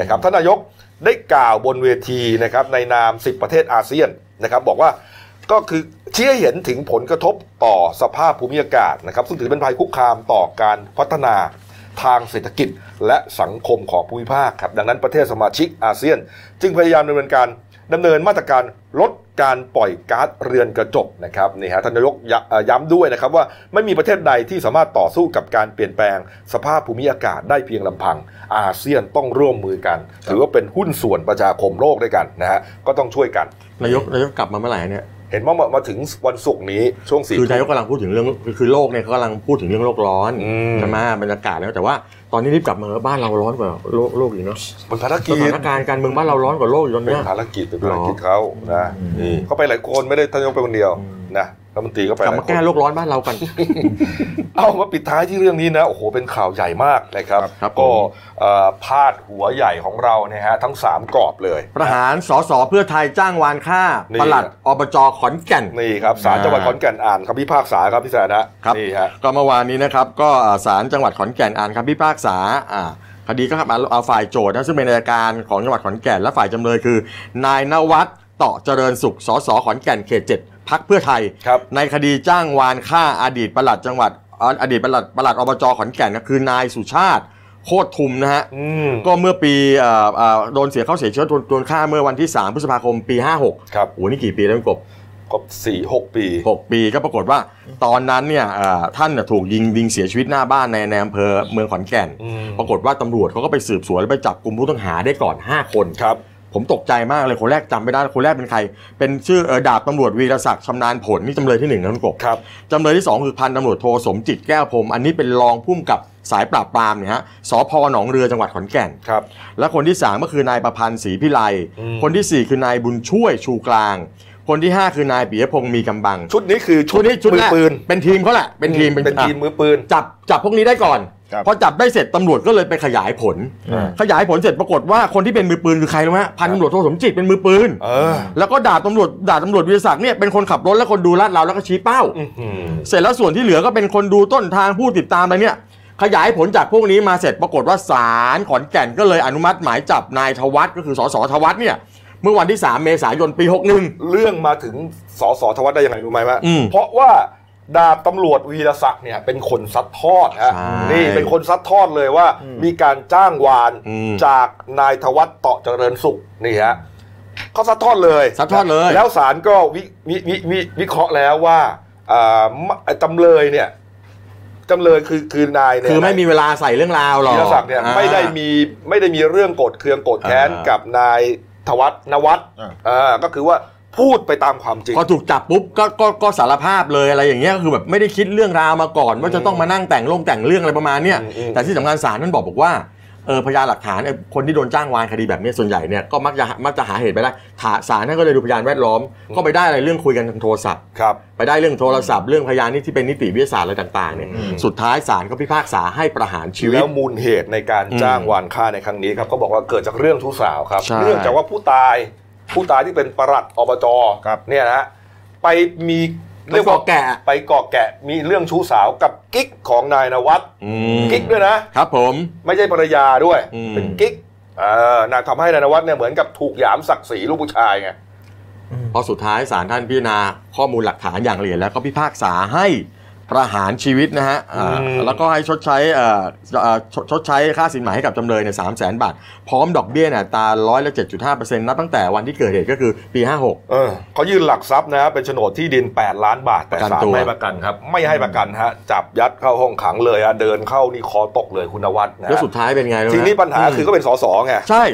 นะครับท่านนายกได้กล่าวบนเวทีนะครับในนาม10ประเทศอาเซียนนะครับบอกว่าก็คือชี้ให้เห็นถึงผลกระทบต่อสภาพภูมิอากาศนะครับซึ่งถือเป็นภัยคุกคามต่อการพัฒนาทางเศรษฐกิจและสังคมของภูมิภาคครับดังนั้นประเทศสมาชิกอาเซียนจึงพยายามดำเนินมาตรการลดการปล่อยก๊าซเรือนกระจกนะครับนี่ฮะท่านนายกย้ำด้วยนะครับว่าไม่มีประเทศใดที่สามารถต่อสู้กับการเปลี่ยนแปลงสภาพภูมิอากาศได้เพียงลำพังอาเซียนต้องร่วมมือกันถือว่าเป็นหุ้นส่วนประชาคมโลกด้วยกันนะฮะก็ต้องช่วยกันนายกกลับมาเมื่อไหร่เนี่ยเห็นว่ามาถึงวันศุกร์นี้ช่วง 4 คือนายกกำลังพูดถึงเรื่องคือโลกเนี่ยเขากำลังพูดถึงเรื่องโลกร้อนใช่ไหมบรรยากาศแล้วแต่ว่าตอนนี้รีบกลับมาบ้านเราร้อนกว่าโลกอยู่เนาะสถานการณ์การเมืองบ้านเราร้อนกว่าโลกอยู่ตอนนี้เป็นภารกิจเป็นภารกิจเขานะเขาไปหลายคนไม่ได้ท่านนายกไปคนเดียวนะรัฐมนตรีก็ไปกลับมาแก้โลกร้อนบ้านเรากันเอามาปิดท้ายที่เรื่องนี้นะโอ้โหเป็นข่าวใหญ่มากนะครับก็พาดหัวใหญ่ของเราเนี่ยฮะทั้ง3กรอบเลยประหารสสเพื่อไทยจ้างวานฆ่าปลัดอบจขอนแก่นนี่ครับศาลจังหวัดขอนแก่นอ่านคำพิพากษาครับพี่แสนะครับนี่ฮะก็เมื่อวานนี้นะครับก็ศาลจังหวัดขอนแก่นอ่านคำพิพากษาคดีก็ขับเอาฝ่ายโจทก์นะซึ่งเป็นอัยการของจังหวัดขอนแก่นและฝ่ายจำเลยคือนายณวัฒน์ต่อเจริญสุขสสขอนแก่นเขต7พรรคเพื่อไทยในคดีจ้างวานฆ่าอดีตปลัดจังหวัดอดีตปลัดอบจขอนแก่นคือนายสุชาติโคตรทุมนะฮะก็เมื่อปีโดนเสียเข้าเสียเชื้อโดนฆ่าเมื่อวันที่3พฤษภาคมปี56ครับโอ้นี่กี่ปีแล้วกบ4-6 ปี6 ปีก็ปรากฏว่าตอนนั้นเนี่ยท่านถูกยิงเสียชีวิตหน้าบ้านในอำเภอเมืองขอนแก่นปรากฏว่าตำรวจเขาก็ไปสืบสวนและไปจับกลุ่มผู้ต้องหาได้ก่อน5คนครับผมตกใจมากเลยคนแรกจำไม่ได้คนแรกเป็นใครเป็นชื่อดาบตำรวจวีรศักดิ์ชำนาญผลนี่จำเลยที่1นะคุณกบครับจำเลยที่2คือพันตำรวจโทสมจิตแก้วพรมอันนี้เป็นรองผู้กำกับสายปราบปรามเนี่ยฮะสภ.หนองเรือจังหวัดขอนแก่นครับและคนที่3ก็คือนายประพันธ์ศรีพิไลคนที่4คือนายบุญช่วยชูกลางคนที่5คือนายปิยพงศ์มีกำบังชุดนี้คือชุดมือปืนเป็นทีมเขาแหละเป็นทีมมือปืนจับพวกนี้ได้ก่อนพอจับได้เสร็จตำรวจก็เลยไปขยายผลเสร็จปรากฏว่าคนที่เป็นมือปืนคือใครรู้ไหมพันตำรวจโทสมจิตเป็นมือปืนแล้วก็ดาบตำรวจวิทยาศักดิ์เนี่ยเป็นคนขับรถและคนดูลาดเราแล้วก็ชี้เป้าเสร็จแล้วส่วนที่เหลือก็เป็นคนดูต้นทางผู้ติดตามอะไรเนี่ยขยายผลจากพวกนี้มาเสร็จปรากฏว่าศาลขอนแก่นก็เลยอนุมัติหมายจับนายธวัชก็คือสสธวัชเนี่ยเมื่อวันที่3เมษายนปี61เรื่องมาถึงสสธวัชได้ยังไงรู้ไหมว่าเพราะว่าดาบตำรวจวีรศักดิ์เนี่ยเป็นคนซัดทอดฮะนี่เป็นคนซัดทอดเลยว่ามีการจ้างวานจากนายธวัชต่อเจริญสุขนี่ฮะเขาซัดทอดเลยแล้วศาลก็วิเคราะห์แล้วว่าจำเลยคือนายเนี่ยคือไม่มีเวลาใส่เรื่องราวหรอกวีรศักดิ์เนี่ยไม่ได้มีเรื่องโกรธเคืองโกรธแค้นกับนายธวัชก็คือว่าพูดไปตามความจริงพอถูกจับปุ๊บก็สารภาพเลยอะไรอย่างเงี้ยก็คือแบบไม่ได้คิดเรื่องราวมาก่อนว่าจะต้องมานั่งแต่งเรื่องอะไรประมาณเนี้ยแต่ที่สำคัญศาลนั้นบอกว่าพยานหลักฐานคนที่โดนจ้างวานคดีแบบนี้ส่วนใหญ่เนี่ยก็มักจะหาเหตุไปได้ศาลท่านก็เลยดูพยานแวดล้อมก็ไปได้อะไรเรื่องคุยกันทางโทรศัพท์ครับไปได้เรื่องโทรศัพท์เรื่องพยานที่เป็นนิติวิทยาศาสตร์อะไรต่างๆเนี่ยสุดท้ายศาลก็พิพากษาให้ประหารชีวิตแล้วมูลเหตุในการจ้างวานฆ่าในครั้งนี้ครับก็บอกว่าเกิดจากเรื่องชู้สาวครับเรื่องจากว่าผู้ตายที่เป็นปลัดอบจเนี่ยนะไปมีเรื่องไปก่อแกะมีเรื่องชู้สาวกับกิ๊กของนายณวัฒน์กิ๊กด้วยนะครับผมไม่ใช่ภรรยาด้วยเป็นกิ๊กทำให้นายณวัฒน์เนี่ยเหมือนกับถูกหยามศักดิ์ศรีลูกผู้ชายไงพอสุดท้ายศาลท่านพิจารณาข้อมูลหลักฐานอย่างละเอียดแล้วก็พิพากษาให้ประหารชีวิตนะฮะแล้วก็ให้ชดใช้ค่าสินไหมให้กับจำเลยใน300,000 บาทพร้อมดอกเบี้ยอัตรา107.5%นับตั้งแต่วันที่เกิดเหตุก็คือปี56เขายื่นหลักทรัพย์นะฮะเป็นโฉนดที่ดิน8 ล้านบาทแต่ศาลไม่ประกันครับไม่ให้ประกันฮะจับยัดเข้าห้องขังเลยเดินเข้านี่คอตกเลยคุณณวัฒน์แล้วสุดท้ายเป็นไงทีนี้ปัญหาคือก็เป็นสสไงใช่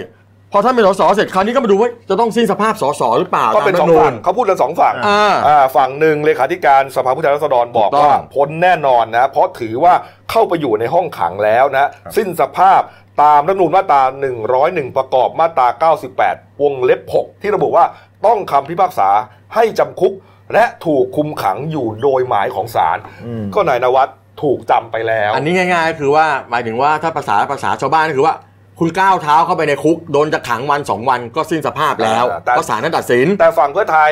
พอท่านเป็นสสเสร็จคราวนี้ก็มาดูว่าจะต้องสิ้นสภาพสสหรือเปล่าก็เป็นสองฝั่งเขาพูดกัน2ฝั่งฝั่งหนึ่งเลขาธิการสภาผู้แทนราษฎรบอกว่าพ้นแน่นอนนะเพราะถือว่าเข้าไปอยู่ในห้องขังแล้วนะสิ้นสภาพตามรัฐธรรมนูญมาตรา101ประกอบมาตรา98วงเล็บ6ที่ระบุว่าต้องคำพิพากษาให้จำคุกและถูกคุมขังอยู่โดยหมายของศาลก็นายณวัฒน์ถูกจำไปแล้วอันนี้ง่ายๆคือว่าหมายถึงว่าถ้าภาษาชาวบ้านคือว่าคุณก้าวเท้าเข้าไปในคุกโดนจะขังวัน2 วันก็สิ้นสภาพแล้วก็ศาลนั้นตัดสินแต่ฝั่งเพื่อไทย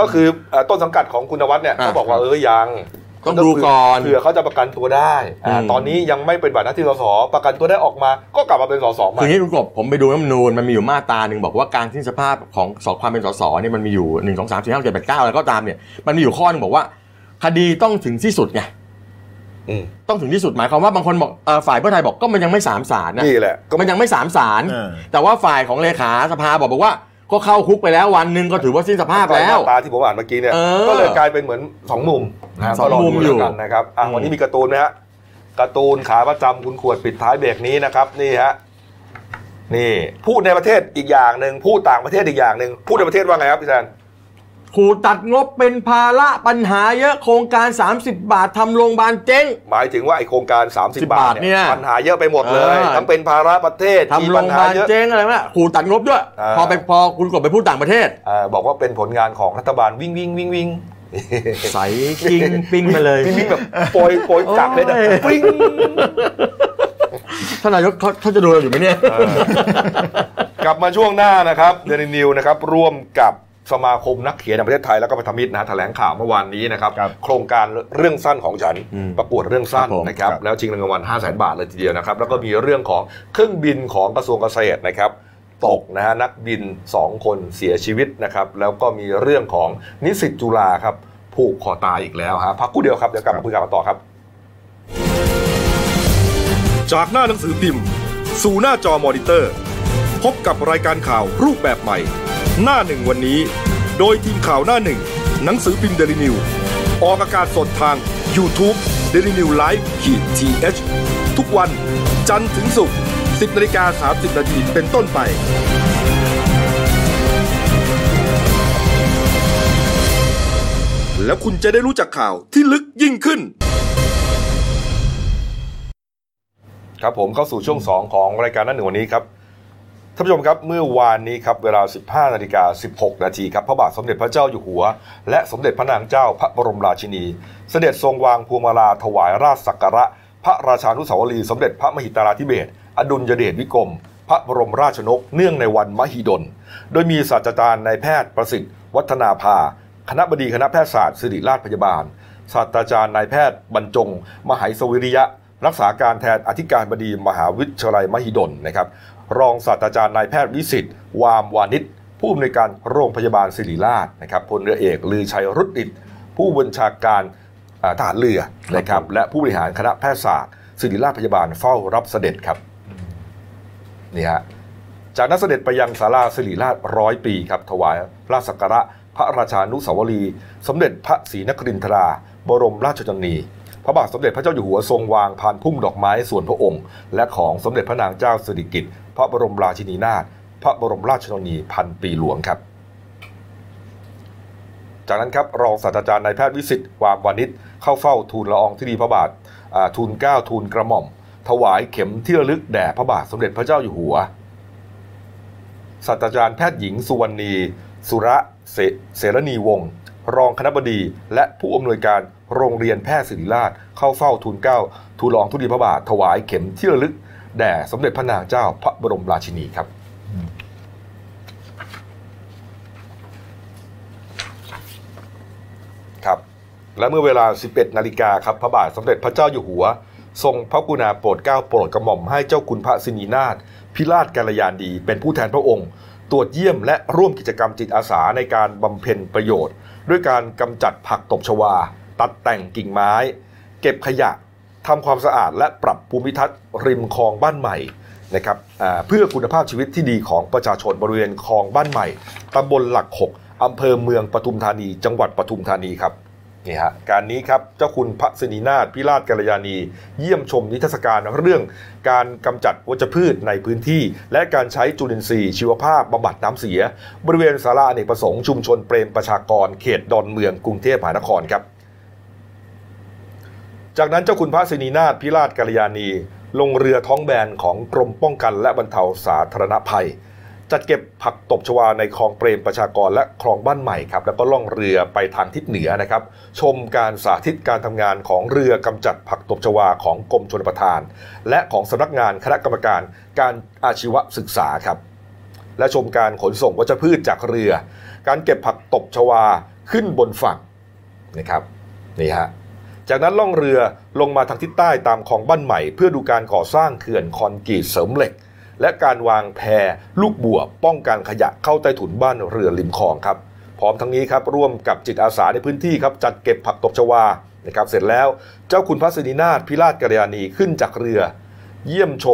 ก็คือต้นสังกัดของคุณนวัฒน์เนี่ยเขาบอกว่ายังต้องดูก่อนเผื่อเขาจะประกันตัวได้ตอนนี้ยังไม่เป็นบัตรหน้าที่สสประกันตัวได้ออกมาก็กลับมาเป็นสสใหม่คือนี่คุณกบผมไปดูรัฐธรรมนูญมันมีอยู่มาตราหนึ่งบอกว่าการสิ้นสภาพของสความเป็นสสเนี่ยมันมีอยู่1 2 3 4 5 6 7 8 9อะไรก็ตามเนี่ยมันมีอยู่ข้อนึงบอกว่าคดีต้องถึงที่สุดไงต้องถึงที่สุดหมายความว่าบางคนบอกฝ่ายเพื่อไทยบอกก็มันยังไม่3ศาลนะนี่แหละมันยังไม่3ศาลแต่ว่าฝ่ายของเลขาสภาบอกว่าก็เข้าคุกไปแล้ววันนึงก็ถือว่าสิ้นสภาพแล้วตาที่ผมอ่านเมื่อกี้เนี่ยก็เลยกลายเป็นเหมือน2มุมสองมุมอยู่กันนะครับวันนี้มีการ์ตูนนะฮะการ์ตูนขาประจำคุณขวดปิดท้ายเบรกนี้นะครับนี่ฮะนี่พูดในประเทศอีกอย่างนึงพูดต่างประเทศอีกอย่างนึงพูดในประเทศว่าไงครับพี่แทนขู่ตัดงบเป็นภาระปัญหาเยอะโครงการ30บาททำโรงพยาบาลเจ๊งหมายถึงว่าไอโครงการ30บาทเนี่ยปัญหาเยอะไปหมดเลยทั้งเป็นภาระประเทศทำโรงพยาบาลเจ๊งอะไรนะขู่ตัดงบด้วยพอคุณกบไปพูดต่างประเทศบอกว่าเป็นผลงานของรัฐบาลวิ่งวิ่งวิ่งวิ่งใสกิ้งปิ้งมาเลยปิ้งแบบโปรยจับเลยนะปิ้งท่านนายกเขาจะดูเราอยู่ไหมเนี่ยกลับมาช่วงหน้านะครับเดลินิวนะครับร่วมกับสมาคมนักเขียนแห่งประเทศไทยแล้วก็พันธมิตรนะแถลงข่าวเมื่อวานนี้นะครับโครงการเรื่องสั้นของฉันประกวดเรื่องสั้นนะครับแล้วชิงรางวัล 500,000 บาทเลยทีเดียวนะครับแล้วก็มีเรื่องของเครื่องบินของกระทรวงเกษตรนะครับตกนะฮะนักบิน2คนเสียชีวิตนะครับแล้วก็มีเรื่องของนิสิตจุฬาครับผูกคอตายอีกแล้วฮะพักคู่เดียวครับเดี๋ยวกลับมาคุยกันต่อครับจากหน้าหนังสือพิมพ์สู่หน้าจอมอนิเตอร์พบกับรายการข่าวรูปแบบใหม่หน้าหนึ่งวันนี้โดยทีมข่าวหน้าหนึ่งหนังสือพิมพ์ Daily News ออกอากาศสดทาง YouTube Daily News Live.gh ทุกวันจันทร์ถึงศุกร์ 10:30 น.เป็นต้นไปแล้วคุณจะได้รู้จักข่าวที่ลึกยิ่งขึ้นครับผมเข้าสู่ช่วง2ของรายการหน้าหนึ่งวันนี้ครับท่านผู้ชมครับเมื่อวานนี้ครับเวลา 15:16 น.ครับพระบาทสมเด็จพระเจ้าอยู่หัวและสมเด็จพระนางเจ้าพระบรมราชินีเสด็จทรงวางพวงมาลาถวายราชสักการะพระราชานุสาวรีย์สมเด็จพระมหิดลาธิเบศรอดุลยเดชวิกรมพระบรมราชชนกเนื่องในวันมหิดลโดยมีศาสตราจารย์นายแพทย์ประสิทธิ์วัฒนาภาคณบดีคณะแพทยศาสตร์ศิริราชพยาบาลศาสตราจารย์นายแพทย์บรรจงมหาสวิริยะรักษาการแทนอธิการบดีมหาวิทยาลัยมหิดลนะครับรองศาสตราจารย์นายแพทย์วิสิทธิ์วามวานิชผู้อำนวยการโรงพยาบาลศิริราชนะครับพลเรือเอกลือชัยรุตติดผู้บัญชาการทหารเรือนะครับและผู้บริหารคณะแพทยศาสตร์ศิริราชพยาบาลเฝ้ารับเสด็จครับนี่ฮะจากนั้นเสด็จไปยังศาลาศิริราช100 ปีครับถวายราชสักการะพระราชานุสาวรีย์สมเด็จพระศรีนครินทราบรมราชชนนีพระบาทสมเด็จพระเจ้าอยู่หัวทรงวางพานพุ่มดอกไม้ส่วนพระองค์และของสมเด็จพระนางเจ้าสิริกิติ์พระบรมราชินีนาถพระบรมราชชนนีพันปีหลวงครับจากนั้นครับรองศาสตราจารย์นายแพทย์วิสิทธิ์วามวานิชเข้าเฝ้าทูลละอองธุลีพระบาททูลเกล้าทูลกระหม่อมถวายเข็มที่ระลึกแด่พระบาทสมเด็จพระเจ้าอยู่หัวศาสตราจารย์แพทย์หญิงสุวรรณีสุระเสรณีวงศ์รองคณบดีและผู้อำนวยการโรงเรียนแพทย์ศิริราชเข้าเฝ้าทูลเกล้าทูลละอองธุลีพระบาทถวายเข็มที่ระลึกแด่สมเด็จพระนางเจ้าพระบรมราชินีครับครับและเมื่อเวลา 11:00 น.ครับพระบาทสมเด็จพระเจ้าอยู่หัวทรงพระกรุณาโปรดเกล้าโปรดกระหม่อมให้เจ้าคุณพระสินีนาถพิราชกาลยานดีเป็นผู้แทนพระองค์ตรวจเยี่ยมและร่วมกิจกรรมจิตอาสาในการบำเพ็ญประโยชน์ด้วยการกำจัดผักตบชวาตัดแต่งกิ่งไม้เก็บขยะทำความสะอาดและปรับภูมิทัศน์ริมคลองบ้านใหม่นะครับเพื่อคุณภาพชีวิตที่ดีของประชาชนบริเวณคลองบ้านใหม่ตำบลหลัก6อำเภอเมืองปทุมธานีจังหวัดปทุมธานีครับนี่ฮะการนี้ครับเจ้าคุณพระสินีนาถพิราชกาลยานีเยี่ยมชมนิทรรศการเรื่องการกำจัดวัชพืชในพื้นที่และการใช้จุลินทรีย์ชีวภาพบำบัดน้ำเสียบริเวณศาลาอเนกประสงค์ชุมชนเปรมประชากรเขตดอนเมืองกรุงเทพมหานครครับจากนั้นเจ้าคุณพระสินีนาถพิราชกาลยานีลงเรือท้องแบนของกรมป้องกันและบรรเทาสาธารณภัยจัดเก็บผักตบชวาในคลองเปรมประชากรและคลองบ้านใหม่ครับแล้วก็ล่องเรือไปทางทิศเหนือนะครับชมการสาธิตการทำงานของเรือกำจัดผักตบชวาของกรมชลประทานและของสำนักงานคณะกรรมการการอาชีวศึกษาครับและชมการขนส่งวัชพืชจากเรือ การเก็บผักตบชวาขึ้นบนฝั่งนะครับนี่ฮะจากนั้นล่องเรือลงมาทางทิศใต้ตามคลองบ้านใหม่เพื่อดูการก่อสร้างเขื่อนคอนกรีตเสริมเหล็กและการวางแพลูกบัวป้องกันขยะเข้าใต้ถุนบ้านเรือริมคลองครับพร้อมทั้งนี้ครับร่วมกับจิตอาสาในพื้นที่ครับจัดเก็บผักตบชวานะครับเสร็จแล้วเจ้าคุณพระสินีนาถพิราชกัลยาณีขึ้นจากเรือเยี่ยมช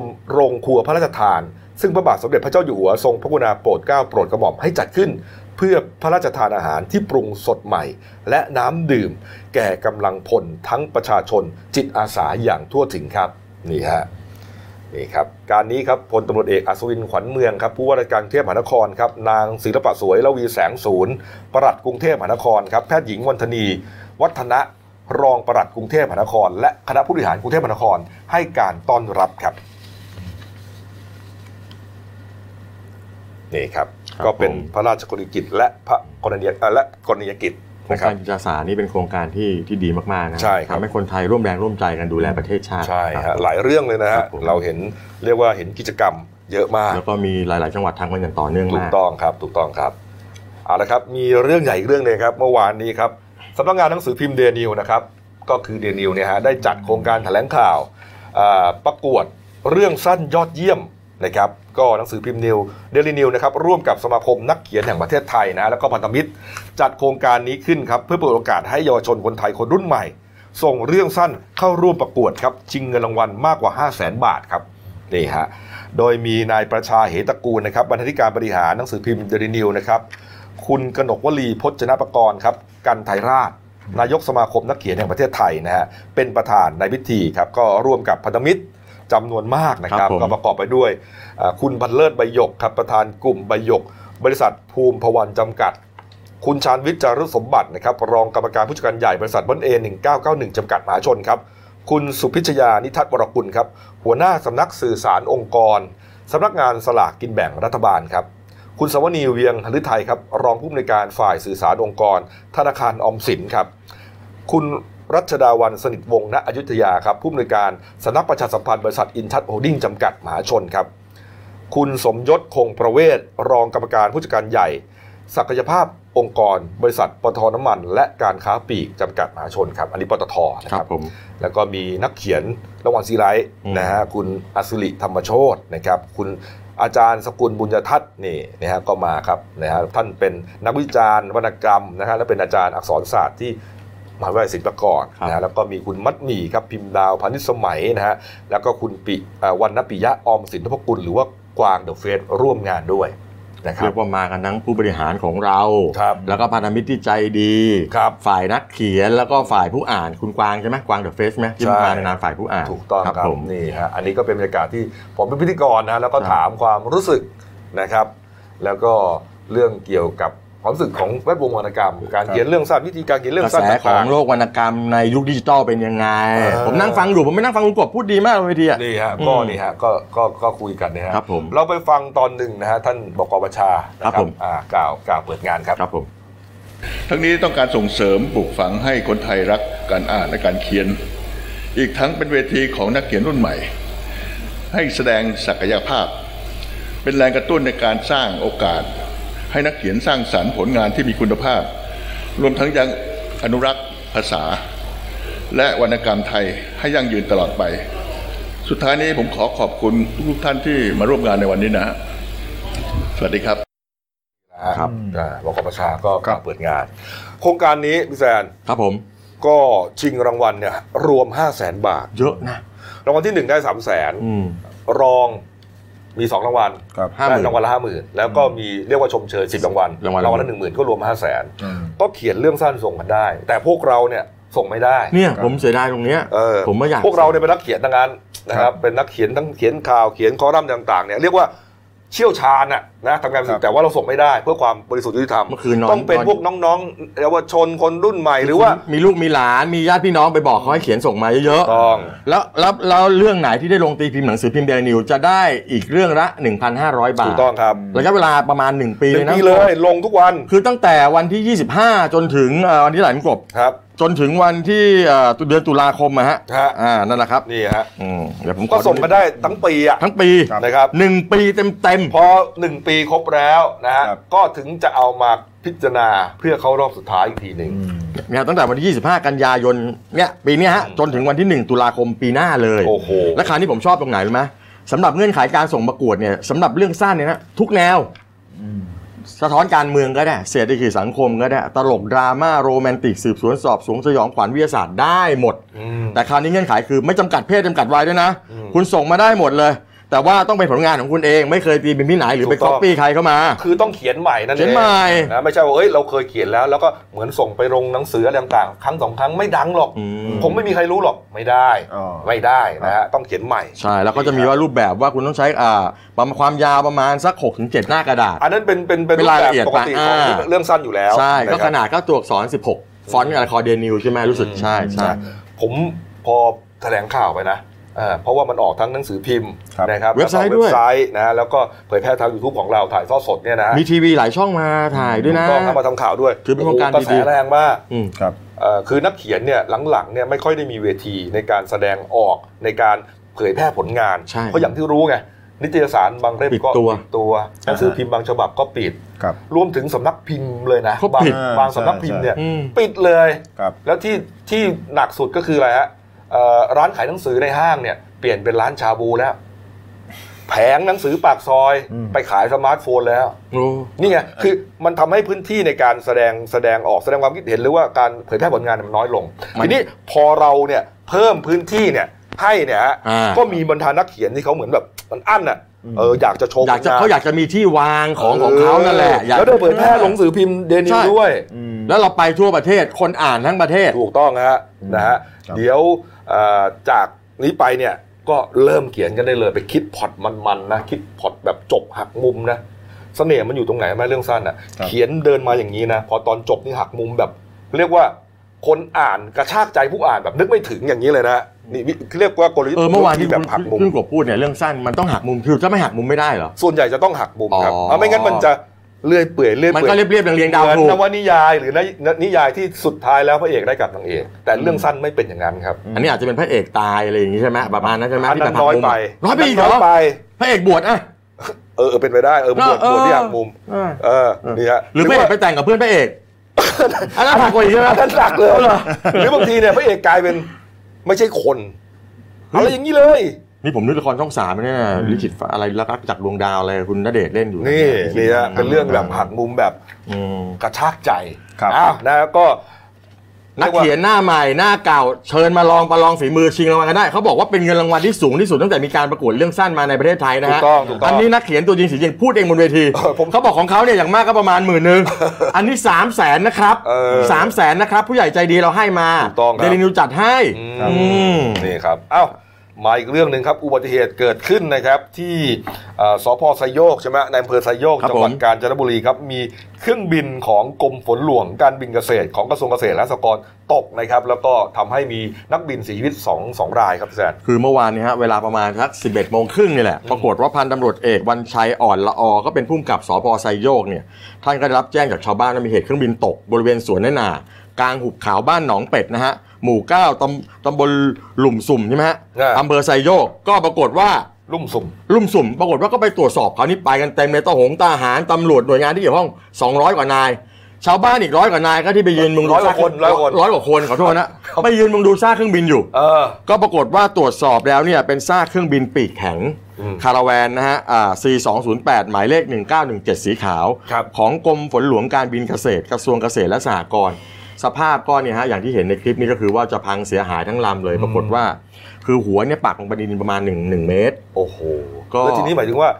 มโรงครัวพระราชทานซึ่งพระบาทสมเด็จพระเจ้าอยู่หัวทรงพระกรุณาโปรดเกล้าโปรดกระหม่อมให้จัดขึ้นเพื่อพระราชทานอาหารที่ปรุงสดใหม่และน้ำดื่มแก่กำลังพลทั้งประชาชนจิตอาสาอย่างทั่วถึงครับนี่ครับการนี้ครับพลตำรวจเอกอัศวินขวัญเมืองครับผู้ว่าราชการกรุงเทพมหานครครับนางศิลปะสวยละวีแสงศูนย์ปลัดกรุงเทพมหานครครับแพทย์หญิงวันธนีวัฒนะรองปลัดกรุงเทพมหานครและคณะผู้บริหารกรุงเทพมหานครให้การต้อนรับครับนี่ครับก็เป็นพระราชกรณียกิจและพระกรณียกิจนะครับการจิตอาสานี่เป็นโครงการที่ดีมากๆนะทำให้คนไทยร่วมแรงร่วมใจกันดูแลประเทศชาติใช่ฮะหลายเรื่องเลยนะฮะเราเห็นเรียกว่าเห็นกิจกรรมเยอะมากแล้วก็มีหลายๆจังหวัดทำกันอย่างต่อเนื่องมากถูกต้องครับเอาละครับมีเรื่องใหญ่เรื่องนึงครับเมื่อวานนี้ครับสำนักงานหนังสือพิมพ์เดนิวนะครับก็คือเดนิวเนี่ยฮะได้จัดโครงการแถลงข่าวประกวดเรื่องสั้นยอดเยี่ยมนะครับก็หนังสือพิมพ์นิวเดลินิวนะครับร่วมกับสมาคมนักเขียนแห่งประเทศไทยนะแล้วก็พันธมิตรจัดโครงการนี้ขึ้นครับเพื่อเปิดโอกาสให้เยาวชนคนไทยคนรุ่นใหม่ส่งเรื่องสั้นเข้าร่วมประกวดครับชิงเงินรางวัลมากกว่า 500,000 บาทครับนี่ฮะโดยมีนายประชาเหตกูลนะครับบรรณาธิการบริหารหนังสือพิมพ์เดลินิวนะครับคุณกนกวลีพจนปกรณ์ครับกันไทยราชนายกสมาคมนักเขียนแห่งประเทศไทยนะฮะเป็นประธานในพิธีครับก็ร่วมกับพันธมิตรจำนวนมากนะครับก็ประกอบไปด้วยคุณบรรเลิศใบหยกครับประธานกลุ่มใบหยกบริษัทภูมิพวันจำกัดคุณชานวิทย์จารุสมบัตินะครับรองกรรมการผู้จัดการใหญ่บริษัทบอนเอ1991จำกัดมหาชนครับคุณสุพิชญานิทัศวรกุลครับหัวหน้าสำนักสื่อสารองค์กรสำนักงานสลากกินแบ่งรัฐบาลครับคุณสวนีเวียงหฤทัยครับรองผู้อำนวยการฝ่ายสื่อสารองค์กรธนาคารออมสินครับคุณรัชดาวันสนิทวงศ์ณอยุธยาครับผู้อำนวยการสำนักประชาสัมพันธ์บริษัทอินทัชโฮลดิ้งจำกัดมหาชนครับคุณสมยศคงประเวศรองกรรมการผู้จัดการใหญ่ศักยภาพองค์กรบริษัทปตท.น้ำมันและการค้าปลีกจำกัดมหาชนครับอันนี้ปตท.นะครับแล้วก็มีนักเขียนรางวัลซีไรท์นะฮะคุณอัศริธรรมโชตินะครับคุณอาจารย์สกุลบุญยทัศน์นี่นะฮะก็มาครับนะฮะท่านเป็นนักวิจารณ์วรรณกรรมนะฮะและเป็นอาจารย์อักษรศาสตร์ที่มหาวิทยาลัยศิลปากรนะแล้วก็มีคุณมัดหมี่ครับพิมพ์ดาวพานิชสมัยนะฮะแล้วก็คุณปิวรรณปิยะออมสินทพกุลหรือว่ากวางเดอะเฟสร่วมงานด้วยนะครับเรียกว่ามากันทั้งผู้บริหารของเราแล้วก็พันธมิตรที่ใจดีฝ่ายนักเขียนแล้วก็ฝ่ายผู้อ่านคุณกวางใช่ไหมกวางเดอะเฟสไหมที่มาในนามฝ่ายผู้อ่านถูกต้องครับนี่ฮะอันนี้ก็เป็นบรรยากาศที่ผมเป็นพิธีกรนะแล้วก็ถามความรู้สึกนะครับแล้วก็เรื่องเกี่ยวกับความรู้สึกของแวดวงวรรณกรรมการเขียนเรื่องสั้นวิธีการเขียนเรื่องสั้นของโลกวรรณกรรมในยุคดิจิตอลเป็นยังไงผมนั่งฟังอยู่ผมไม่นั่งฟังลุงกบพูดดีมากเลยทีเดียวนี่ฮะก็คุยกันนะฮะเราไปฟังตอนหนึ่งนะฮะท่านบก.บัญชาครับผมกล่าวเปิดงานครับครับผมทั้งนี้ต้องการส่งเสริมปลูกฝังให้คนไทยรักการอ่านและการเขียนอีกทั้งเป็นเวทีของนักเขียนรุ่นใหม่ให้แสดงศักยภาพเป็นแรงกระตุ้นในการสร้างโอกาสให้นักเขียนสร้างสรรค์ผลงานที่มีคุณภาพรวมทั้งยังอนุรักษ์ภาษาและวรรณกรรมไทยให้ยั่งยืนตลอดไปสุดท้ายนี้ผมขอขอบคุณทุกท่านที่มาร่วมงานในวันนี้นะสวัสดีครับครับบก.บัญชาก็เปิดงานโครงการนี้พี่แซนครับผมก็ชิงรางวัลเนี่ยรวม 500,000 บาทเยอะนะรางวัลที่1ได้ 300,000 รองมี2รางวัลรางวัลละ 50,000 แล้วก็มีเรียกว่าชมเชย10รางวัลรางวัลละ 10,000 ก็รวม 500,000 ก็เขียนเรื่องสั้นส่งกันได้แต่พวกเราเนี่ยส่งไม่ได้เนี่ยผมเสียดายตรงเนี้ยผมไม่อยากพวกเราเนี่ยเป็นนักเขียนทั้งนั้นนะครับเป็นนักเขียนทั้งเขียนข่าวเขียนคอลัมน์ต่างๆเนี่ยเรียกว่าเชี่ยวชาญนะทำงานแต่ว่าเราส่งไม่ได้เพื่อความบริสุทธิ์ยุติธรรมต้องเป็นพวกน้องๆเยาวชนคนรุ่นใหม่หรือว่ามีลูกมีหลานมีญาติพี่น้องไปบอกเขาให้เขียนส่งมาเยอะๆแล้วเรื่องไหนที่ได้ลงตีพิมพ์หนังสือพิมพ์เดลินิวจะได้อีกเรื่องละ 1,500 บาทถูกต้องครับระยะเวลาประมาณ1 ปีเลยนะลงทุกวันคือตั้งแต่วันที่25จนถึงวันที่หลายกบครับ จนถึงวันที่เดือนตุลาคมนะฮะนั่นแหละครับนี่ฮะเดี๋ยวผมก็ส่งมาได้ทั้งปีอ่ะทั้งปีนะครับ1ปีเต็มพอ1ปีครบแล้วนะฮะก็ถึงจะเอามาพิจารณาเพื่อเข้ารอบสุดท้ายอีกทีหนึ่งเนี่ยตั้งแต่วันที่25กันยายนเนี่ยปีนี้ฮะจนถึงวันที่1ตุลาคมปีหน้าเลยโอ้โหและคราวนี้ผมชอบตรงไหนรู้ไหมสำหรับเงื่อนไขการส่งประกวดเนี่ยสำหรับเรื่องสั้นเนี่ยนะทุกแนวสะท้อนการเมืองก็ได้เศรษฐกิจสังคมก็ได้ตลกดราม่าโรแมนติกสืบสวนสอบสวนสยองขวัญวิทยาศาสตร์ได้หมดแต่คราวนี้เงื่อนไขคือไม่จำกัดเพศจำกัดวัยด้วยนะคุณส่งมาได้หมดเลยแต่ว่าต้องเป็นผลงานของคุณเองไม่เคยตีเป็นที่ไหนหรือไปก๊อปปี้ใครเข้ามาคือต้องเขียนใหม่นั่นเองเขียนใหม่นะไม่ใช่ว่าเอ้ยเราเคยเขียนแล้วแล้วก็เหมือนส่งไปลงหนังสืออะไรต่างๆครั้งสองครั้งไม่ดังหรอกผมไม่มีใครรู้หรอกไม่ได้นะฮะต้องเขียนใหม่ใช่แล้วก็จะมีว่ารูปแบบว่าคุณต้องใช้ความยาวประมาณสัก 6-7 หน้ากระดาษอันนั้นเป็นรูปแบบปกติของเรื่องสั้นอยู่แล้วใช่ก็ขนาดก็ตัวอักษร16ฟอนต์กับคอเดนิวใช่ไหมรู้สึกใช่ผมพอแถลงข่าวไปนะเพราะว่ามันออกทั้งหนังสือพิมพ์นะครับเว็บไซต์ด้วยนะแล้วก็เผยแพร่ทาง YouTube ของเราถ่ายทอดสดเนี่ยนะมีทีวีหลายช่องมาถ่ายด้วยนะก็มาทำข่าวด้วยคือเป็นโครงการดีๆกระแสแรงมากคือนักเขียนเนี่ยหลังๆเนี่ยไม่ค่อยได้มีเวทีในการแสดงออกในการเผยแพร่ผลงานเพราะอย่างที่รู้ไงนิตยสารบางเล่มก็ปิดตัวหนังสือพิมพ์บางฉบับก็ปิดรวมถึงสำนักพิมพ์เลยนะบางสำนักพิมพ์เนี่ยปิดเลยแล้วที่หนักสุดก็คืออะไรฮะร้านขายหนังสือในห้างเนี่ยเปลี่ยนเป็นร้านชาบูแล้วแผงหนังสือปากซอยไปขายสมาร์ทโฟนแล้วนี่ไงคือมันทำให้พื้นที่ในการแสดงออกแสดงความคิดเห็นหรือว่าการเผยแพร่ผลงานมันน้อยลงทีนี้พอเราเนี่ยเพิ่มพื้นที่เนี่ยให้เนี่ยก็มีบรรดานักเขียนที่เขาเหมือนแบบมันอั้นอ่ะอยากจะโชว์เขาอยากจะมีที่วางของเขานั่นแหละแล้วได้เผยแพร่หนังสือพิมพ์เดนิวด้วยแล้วเราไปทั่วประเทศคนอ่านทั้งประเทศถูกต้องฮะนะฮะเดี๋ยวจากนี้ไปเนี่ยก็เริ่มเขียนกันได้เลยไปคิดพอร์ตมันๆนะคิดพอร์ตแบบจบหักมุมนะเสน่ห์มันอยู่ตรงไหนมั้ยเรื่องสั้นอ่ะเขียนเดินมาอย่างนี้นะพอตอนจบนี่หักมุมแบบเรียกว่าคนอ่านกระชากใจผู้อ่านแบบนึกไม่ถึงอย่างนี้เลยนะนี่เรียกว่ากลยุทธ์เมื่อวานที่แบบหักมุมที่กบพูดเนี่ยเรื่องสั้นมันต้องหักมุมคือจะไม่หักมุมไม่ได้เหรอส่วนใหญ่จะต้องหักมุมครับไม่งั้นมันจะเลื่อยเปื่อยมันก็เรียบๆเรียงดาวถูกนวนิยายหรือนิยายที่สุดท้ายแล้วพระเอกได้กับนางเอกแต่เรื่องสั้นไม่เป็นอย่างนั้นครับอันนี้อาจจะเป็นพระเอกตายอะไรอย่างนี้ใช่ไหมประมาณนั้นใช่ไหมที่แบบน้อยไปพระเอกบวชอ่ะเป็นไปได้บวชที่หักมุมนี่ฮะหรือพระเอกไปแต่งกับเพื่อนพระเอกอันนั้นหนักกว่าอีกใช่ไหมอันนั้นหนักเลยหรือบางทีเนี่ยพระเอกกลายเป็นไม่ใช่คนอะไรอย่างนี้เลยนี่ผมนึกละครช่อง3เนี่ยลิขิตอะไรรักจากดวงดาวอะไรคุณณเดชน์เล่นอยู่นี่ฮะเป็นเรื่องแบบหักมุมแบบกระชากใจอ้าวนะก็นักเขียนหน้าใหม่หน้าเก่าเชิญมาลองประลองฝีมือชิงรางวัลกันได้เขาบอกว่าเป็นเงินรางวัลที่สูงที่สุดตั้งแต่มีการประกวดเรื่องสั้นมาในประเทศไทยนะฮะอันนี้นักเขียนตัวจริงเสียงพูดเองบนเวทีเขาบอกของเขาเนี่ยอย่างมากก็ประมาณ 10,000 อันนี้ 300,000 นะครับ 300,000 นะครับผู้ใหญ่ใจดีเราให้มาเดลินิวจัดให้นี่ครับอ้าวมาอีกเรื่องหนึ่งครับอุบัติเหตุเกิดขึ้นนะครับที่สพไซโยกใช่ไหมในอำเภอไซโยกจังหวัดกาญจนบุรีครับมีเครื่องบินของกรมฝนหลวงการบินเกษตรของกระทรวงเกษตรและสหกรณ์ตกนะครับแล้วก็ทำให้มีนักบินเสียชีวิต2รายครับแซนคือเมื่อวานนี้ฮะเวลาประมาณสัก 11:30 น.นี่แหละปรากฏว่าพันตำรวจเอกวันชัยอ่อนละอก็เป็นผู้กำกับสพไซโยกเนี่ยท่านก็ได้รับแจ้งจากชาวบ้านว่ามีเหตุเครื่องบินตกบริเวณสวนนากลางหุบเขาบ้านหนองเป็ดนะฮะหมู่9ตำบลหลุมสุ่มใช่ไหมฮะอำเภอไซโยกก็ปรากฏว่าลุ่มสุ่มปรากฏว่าก็ไปตรวจสอบคราวนี้ไปกันเต็มเลยทหารตำรวจหน่วยงานที่เกี่ยวข้อง200กว่านายชาวบ้านอีก100กว่านายก็ที่ไปยืนมุงดู100 กว่าคนขอโทษนะไปยืนมุงดูซากเครื่องบินอยู่ก็ปรากฏว่าตรวจสอบแล้วเนี่ยเป็นซากเครื่องบินปีกแข็งคาราแวนนะฮะC208 หมายเลข1917สีขาวของกรมฝนหลวงการบินเกษตรกระทรวงเกษตรและสหกรณ์สภาพก็เนี่ยฮะอย่างที่เห็นในคลิปนี้ก็คือว่าจะพังเสียหายทั้งลำเลยปรากฏว่าคือหัวเนี่ยปักลงไปดินประมาณ1เมตรโอ้โหก็แล้วทีนี้หมายถึงว่า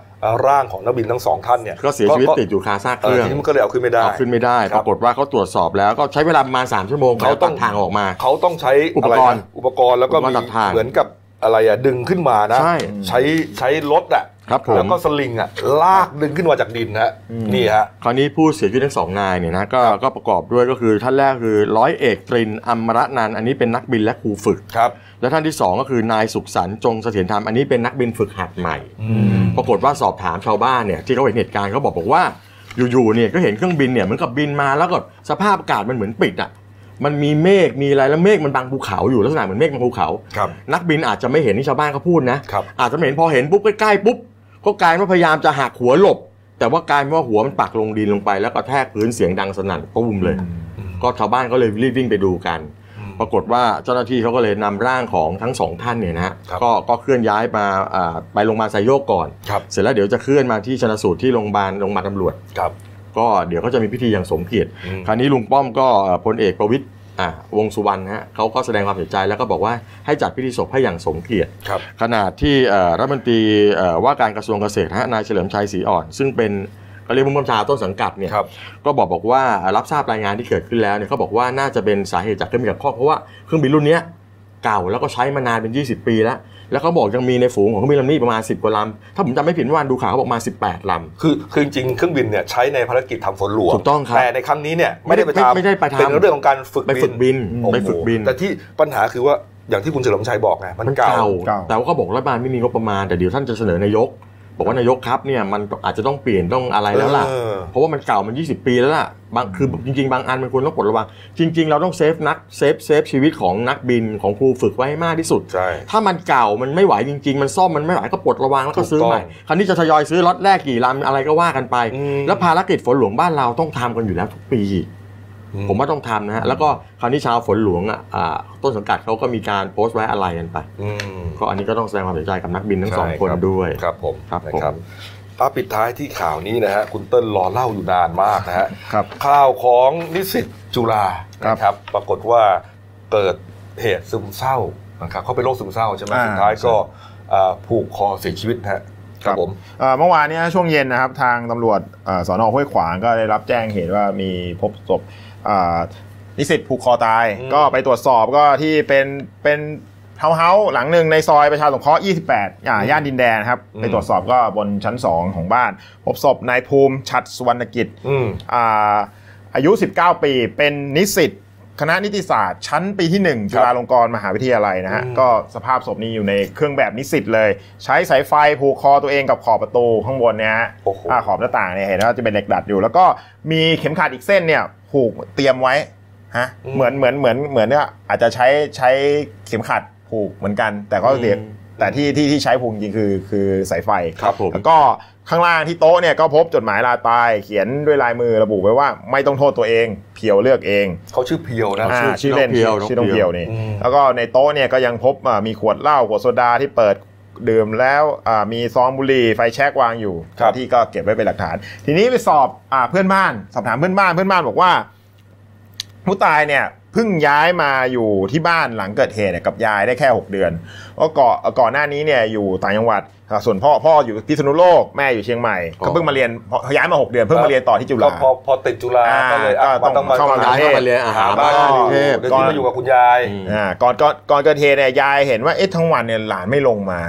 ร่างของนักบินทั้ง2ท่านเนี่ยก็เสียชีวิตติดอยู่คาซากเครื่องทีนี้มันก็เลยเอาขึ้นไม่ได้ปรากฏว่าเขาตรวจสอบแล้วก็ใช้เวลาประมาณ3ชั่วโมงเขาต้องทางออกมาเขาต้องใช้อุปกรณ์แล้วก็มีเหมือนกับอะไรอะดึงขึ้นมานะใช้รถอะแล้วก็สลิงอะลากดึงขึ้นมาจากดินฮะนี่ฮะคราวนี้ผู้เสียชีวิตทั้ง2นายเนี่ยนะก็ประกอบด้วยก็คือท่านแรกคือร้อยเอกตรินอัมรนันท์อันนี้เป็นนักบินและครูฝึกครับและท่านที่2ก็คือนายสุขสรรจงเสถียรธรรมอันนี้เป็นนักบินฝึกหัดใหม่ปรากฏว่าสอบถามชาวบ้านเนี่ยที่เขาเห็นเหตุการณ์เขาบอกว่าอยู่ๆเนี่ยก็เห็นเครื่องบินเนี่ยเหมือนกับบินมาแล้วก็สภาพอากาศมันเหมือนปิดอะ มันมีเมฆมีอะไรแล้วเมฆมันบังภูเขาอยู่ลักษณะเหมือนเมฆบังภูเขานักบินอาจจะไม่เห็นที่ชาวบ้านเขาพูดนะอาจจะไม่เห็นพอเห็นปุ๊บใกล้ๆปุ๊บก็กลายว่าพยายามจะหักหัวหลบแต่ว่ากลายว่าหัวมันปักลงดินลงไปแล้วก็แทกพื้นเสียงดังสนั่นตุ้มเลยก็ชาวบ้านก็เลยรีบวิ่งไปดูกันปรากฏว่าเจ้าหน้าที่เขาก็เลยนำร่างของทั้งสองท่านเนี่ยนะฮะก็เคลื่อนย้ายมาไปโรงพยาบาลไซโยกก่อนเสร็จแล้วเดี๋ยวจะเคลื่อนมาที่ชนะสูตรที่โรงพยาบาลตำรวจก็เดี๋ยวก็จะมีพิธีอย่างสมเกียรติคราวนี้ลุงป้อมก็พลเอกประวิตรวงสุวรรณฮะเขาก็แสดงความเสียใจแล้วก็บอกว่าให้จัดพิธีศพให้อย่างสมเกียรติขณะที่รัฐมนตรีว่าการกระทรวงเกษตรฮะนายเฉลิมชัยศรีอ่อนซึ่งเป็นก็เรียกผู้บัญชาต้นสังกัดเนี่ยก็บอกว่ารับทราบรายงานที่เกิดขึ้นแล้วเนี่ยเขาบอกว่าน่าจะเป็นสาเหตุจากเครื่องบินกับข้อเพราะว่าเครื่องบินรุ่นนี้เก่าแล้วก็ใช้มานานเป็น20ปีแล้วแล้วเขาบอกยังมีในฝูงของเครื่องบินลำนี้ประมาณ10กว่าลำถ้าผมจำไม่ผิดวันดูข่าวเขาบอกมา18ลำคือจริงเครื่องบินเนี่ยใช้ในภารกิจทำฝนหลวงถูกต้องครับแต่ในครั้งนี้เนี่ยไม่ได้ไปทำเป็นเรื่องของการฝึกบินแต่ที่ปัญหาคือว่าอย่างที่คุณเฉลิมชัยบอกไงมันเก่าแต่ว่าเขาบอกรัฐบาลไม่มีงบประมาณแต่เดี๋ยวท่านจะเสนอนายกบอกว่านายกครับเนี่ยมันอาจจะต้องเปลี่ยนต้องอะไรแล้วล่ะเพราะว่ามันเก่ามัน20ปีแล้วล่ะบางคือจริงๆบางอันมันควรต้องปลดระวังจริงๆเราต้องเซฟชีวิตของนักบินของครูฝึกไว้ให้มากที่สุดถ้ามันเก่ามันไม่ไหวจริงๆมันซ่อมมันไม่ไหวก็ปลดระวังแล้วก็ซื้อใหม่คราวนี้จะทยอยซื้อล็อตแรกกี่ลำอะไรก็ว่ากันไปแล้วภารกิจฝนหลวงบ้านเราต้องทำกันอยู่แล้วทุกปีผมว่าต้องทำนะฮะแล้วก็คราวนี้ชาวฝนหลวงต้นสังกัดเขาก็มีการโพสต์ไว้อะไรกันไปก็อันนี้ก็ต้องแสดงความเสียใจกับนักบินทั้งสองคนด้วยครับผมนะครับปิดท้ายที่ข่าวนี้นะฮะคุณเติ้ลรอเล่าอยู่นานมากนะฮะข่าวของนิสิตจุฬานะครับปรากฏว่าเกิดเหตุซึมเศร้านะครับเขาเป็นโรคซึมเศร้าใช่ไหมสุดท้ายก็ผูกคอเสียชีวิตฮะครับผมเมื่อวานนี้ช่วงเย็นนะครับทางตำรวจสน.ห้วยขวางก็ได้รับแจ้งเหตุว่ามีพบศพนิสิตผูกคอตายก็ไปตรวจสอบก็ที่เป็นทาวน์เฮ้าส์หลังหนึ่งในซอยประชาสงเคราะห์28ย่านดินแดนครับไปตรวจสอบก็บนชั้น2ของบ้านพบศพนายภูมิฉัตรสุวรรณกิจอายุ19ปีเป็นนิสิตคณะนิติศาสตร์ชั้นปีที่1จุฬาลงกรณ์มหาวิทยาลัยนะฮะก็สภาพศพนี้อยู่ในเครื่องแบบนิสิตเลยใช้สายไฟผูกคอตัวเองกับขอบประตูข้างบนเนี่ยฮะขอบหน้าต่างเนี่ยเห็นว่าจะเป็นเหล็กดัดอยู่แล้วก็มีเข็มขัดอีกเส้นเนี่ยผูกเตรียมไว้ฮะเหมือนเนี่ยอาจจะใช้เข็มขัดผูกเหมือนกันแต่ก็เรียกแต่ที่ใช้ผูกจริงคือสายไฟครับผมแล้วก็ข้างล่างที่โต๊ะเนี่ยก็พบจดหมายลาตายเขียนด้วยลายมือระบุไว้ว่าไม่ต้องโทษตัวเองเพียวเลือกเองเขาชื่อเพียวนะชื่อเล่นชื่อน้องเพียวนี่แล้วก็ในโต๊ะเนี่ยก็ยังพบมีขวดเหล้าขวดโซดาที่เปิดดื่มแล้วมีซองบุหรี่ไฟแช็กวางอยู่ที่ก็เก็บไว้เป็นหลักฐานทีนี้ไปสอบเพื่อนบ้านสอบถามเพื่อนบ้านบอกว่าผู้ตายเนี่ยเพิ่งย้ายมาอยู่ที่บ้านหลังเกิดเหตุกับยายได้แค่6เดือนก็ก่อนหน้านี้เนี่ยอยู่ต่างจังหวัดส่วนพ่ออยู่พิษณุโลกแม่อยู่เชียงใหม่ก็เพิ่งมาเรียนย้ายมา6เดือนเพิ่งมาเรียนต่อที่จุฬาพอติดจุฬาก็เลยต้องเข้ามาเรียนหาบ้านอยู่เทพก่อนมาอยู่กับคุณยายก่อนเกิดเหตุเนี่ยยายเห็นว่าเอ๊ะทั้งวันเนี่ยหลานไม่ลงมา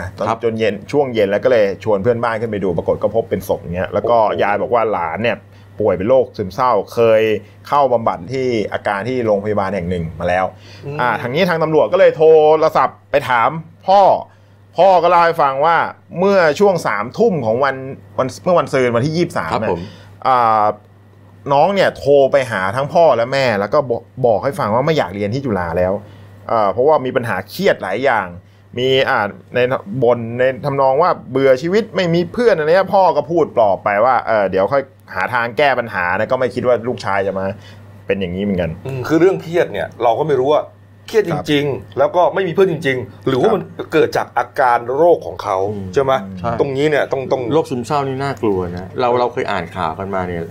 จนเย็นช่วงเย็นแล้วก็เลยชวนเพื่อนบ้านขึ้นไปดูปรากฏก็พบเป็นศพเงี้ยแล้วก็ยายบอกว่าหลานเนี่ยป่วยเป็นโรคซึมเศร้าเคยเข้าบำบัดที่อาการที่โรงพยาบาลแห่งหนึ่งมาแล้วทางนี้ทางตำรวจก็เลยโทรศัพท์ไปถามพ่อก็เล่าให้ฟังว่าเมื่อช่วง 3 ทุ่มของวันศุกร์วันที่ 23 เนี่ยน้องเนี่ยโทรไปหาทั้งพ่อและแม่แล้วก็บอกให้ฟังว่าไม่อยากเรียนที่จุฬาแล้วเพราะว่ามีปัญหาเครียดหลายอย่างมีในบ่นในทำนองว่าเบื่อชีวิตไม่มีเพื่อนอะไรพ่อก็พูดปลอบไปว่าเดี๋ยวค่อยหาทางแก้ปัญหานะก็ไม่คิดว่าลูกชายจะมาเป็นอย่างนี้เหมือนกันคือเรื่องเครียดเนี่ยเราก็ไม่รู้ว่าเครียดจริงๆแล้วก็ไม่มีเพื่อนจริงๆหรือว่ามันเกิดจากอาการโรคของเขาใช่ไหมตรงนี้เนี่ยต้องโรคซึมเศร้านี่น่ากลัวนะเราเคยอ่านข่าวกันมาเนี่ย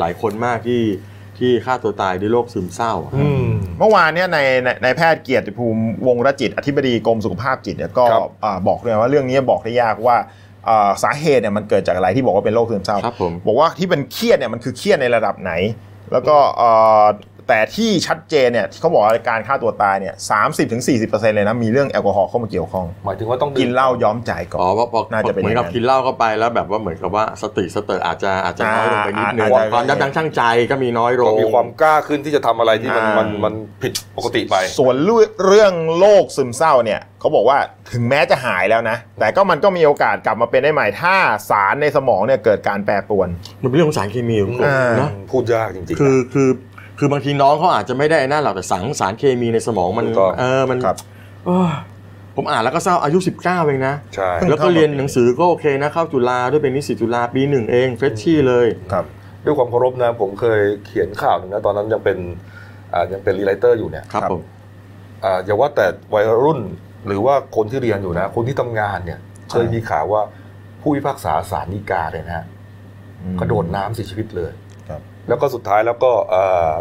หลายคนมากที่ฆ่าตัวตายด้วยโรคซึมเศร้าเมื่อวานเนี่ยในแพทย์เกียรติภูมิวงรจิตอธิบดีกรมสุขภาพจิตเนี่ยก็บอกเลยว่าเรื่องนี้บอกได้ยากว่าสาเหตุเนี่ยมันเกิดจากอะไรที่บอกว่าเป็นโรคซึมเศร้าบอกว่าที่เป็นเครียดเนี่ยมันคือเครียดในระดับไหนแล้วก็แต่ที่ชัดเจนเนี่ยเขาบอกว่าการฆ่าตัวตายเนี่ย 30-40% เลยนะมีเรื่องแอลกอฮอล์เข้ามาเกี่ยวข้องหมายถึงว่าต้องกินเหล้าย้อมใจก่อนอ๋อว่าน่าจะเป็นเหมือนกับกินเหล้าเข้าไปแล้วแบบว่าเหมือนกับว่าสติสเตอร์อาจจะน้อยลงไปนิดนึงความยับยั้งชั่งใจก็มีน้อยลงมีความกล้าขึ้นที่จะทำอะไรที่มันผิดปกติไปส่วนเรื่องโรคซึมเศร้าเนี่ยเขาบอกว่าถึงแม้จะหายแล้วนะแต่ก็มันก็มีโอกาสกลับมาเป็นได้ใหม่ถ้าสารในสมองเนี่ยเกิดการแปรปรวนมันเป็นเรื่องของสารเคมีนะพูดยากจริงๆคือ คือบางทีน้องเขาอาจจะไม่ได้นั่นหรอกแต่สารเคมีในสมองมันผมอ่านแล้วก็เศร้าอายุ19เองนะใช่แล้วก็เรียนหนังสือก็โอเคนะเข้าจุฬาด้วยเป็นนิสิตจุฬาปี1เองเฟรชชี่เลยครับด้วยความเคารพนะผมเคยเขียนข่าวหนึ่งนะตอนนั้นยังเป็นรีไรเตอร์อยู่เนี่ยครับผมอย่าว่าแต่วัยรุ่นหรือว่าคนที่เรียนอยู่นะคนที่ทำงานเนี่ยเคยมีข่าวว่าผู้พิพากษาศาลฎีกาเลยนะกระโดดน้ำเสียชีวิตเลยแล้วก็สุดท้ายแล้วก็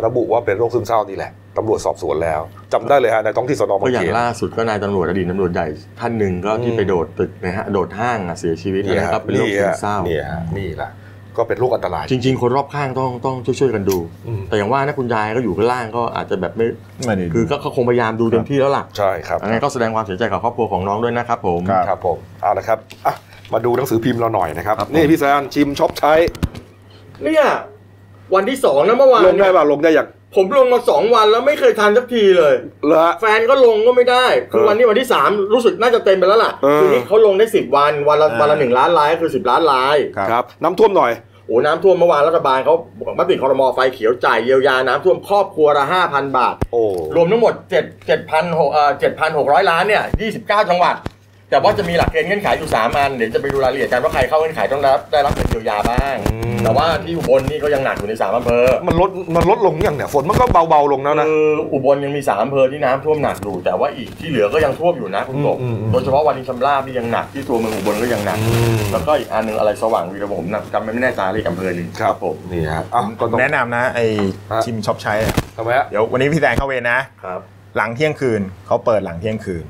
ระบุว่าเป็นโรคซึมเศร้านี่แหละตำรวจสอบสวนแล้วจำได้เลยฮะในท้องที่สน.บางเขนก็อย่างล่าสุดก็นายตำรวจอดีตตำรวจใหญ่ท่านหนึ่งก็ที่ไปโดดตึกนะฮะโดดห้างเสียชีวิตนะครับเป็นโรคซึมเศร้านี่แหละก็เป็นโรคอันตรายจริงๆคนรอบข้างต้องช่วยกันดูแต่อย่างว่านะคุณยายก็อยู่ข้างล่างก็อาจจะแบบไม่คือก็คงพยายามดูเต็มที่แล้วล่ะใช่ครับอันนี้ก็แสดงความเสียใจกับครอบครัวของน้องด้วยนะครับผมครับผมเอาละครับมาดูหนังสือพิมพ์เราหน่อยนะครับนี่พี่แซนชิมช็อปใช้เนี่ยวันที่2นะเมื่อวานลงได้ป่ะลงได้อย่างผมลงมา2วันแล้วไม่เคยทันสักทีเลยแฟนก็ลงก็ไม่ได้คือวันนี้วันที่3รู้สึกน่าจะเต็มไปแล้วล่ะคือนี่เขาลงได้10วันวันละ1ล้านลายคือ10ล้านลายครับน้ำท่วมหน่อยโอ้น้ำท่วมเมื่อวานรัฐบาลเขามติครม.ไฟเขียวจ่ายเยียวยาน้ำท่วมครอบครัวละ 5,000 บาทโอ้รวมทั้งหมด7,600 ล้านเนี่ย29จังหวัดแต่ว่าจะมีหลักเกณฑ์เงื่อนไขอยู่3อันเดี๋ยวจะไปดูรายละเอียดกันว่าใครเข้าเงื่อนไขต้องได้รับเงินเยียวยาบ้างแต่ว่าที่อุบลนี่ก็ยังหนักอยู่ใน3อำเภอมันลดลงอย่างเนี่ยฝนมันก็เบาๆลงแล้วนะอุบลยังมี3อำเภอที่น้ำท่วมหนักอยู่แต่ว่าอีกที่เหลือก็ยังท่วมอยู่นะคุณกบโดยเฉพาะวารินชำราบนี่ยังหนักที่ตัวเมืองอุบลก็ยังหนักแล้วก็อีกอันนึงอะไรสว่างวีระผมจำไม่แน่ใจเลยอำเภอหนึ่งครับผมนี่ครับแนะนำนะไอชิมช็อปใช้ทำไมฮะเดี๋ยววันนี้พี่แดงเข้าเวรนะครับหลังเที่ยงคืนเขาเปิดหลังเที่ยงคืน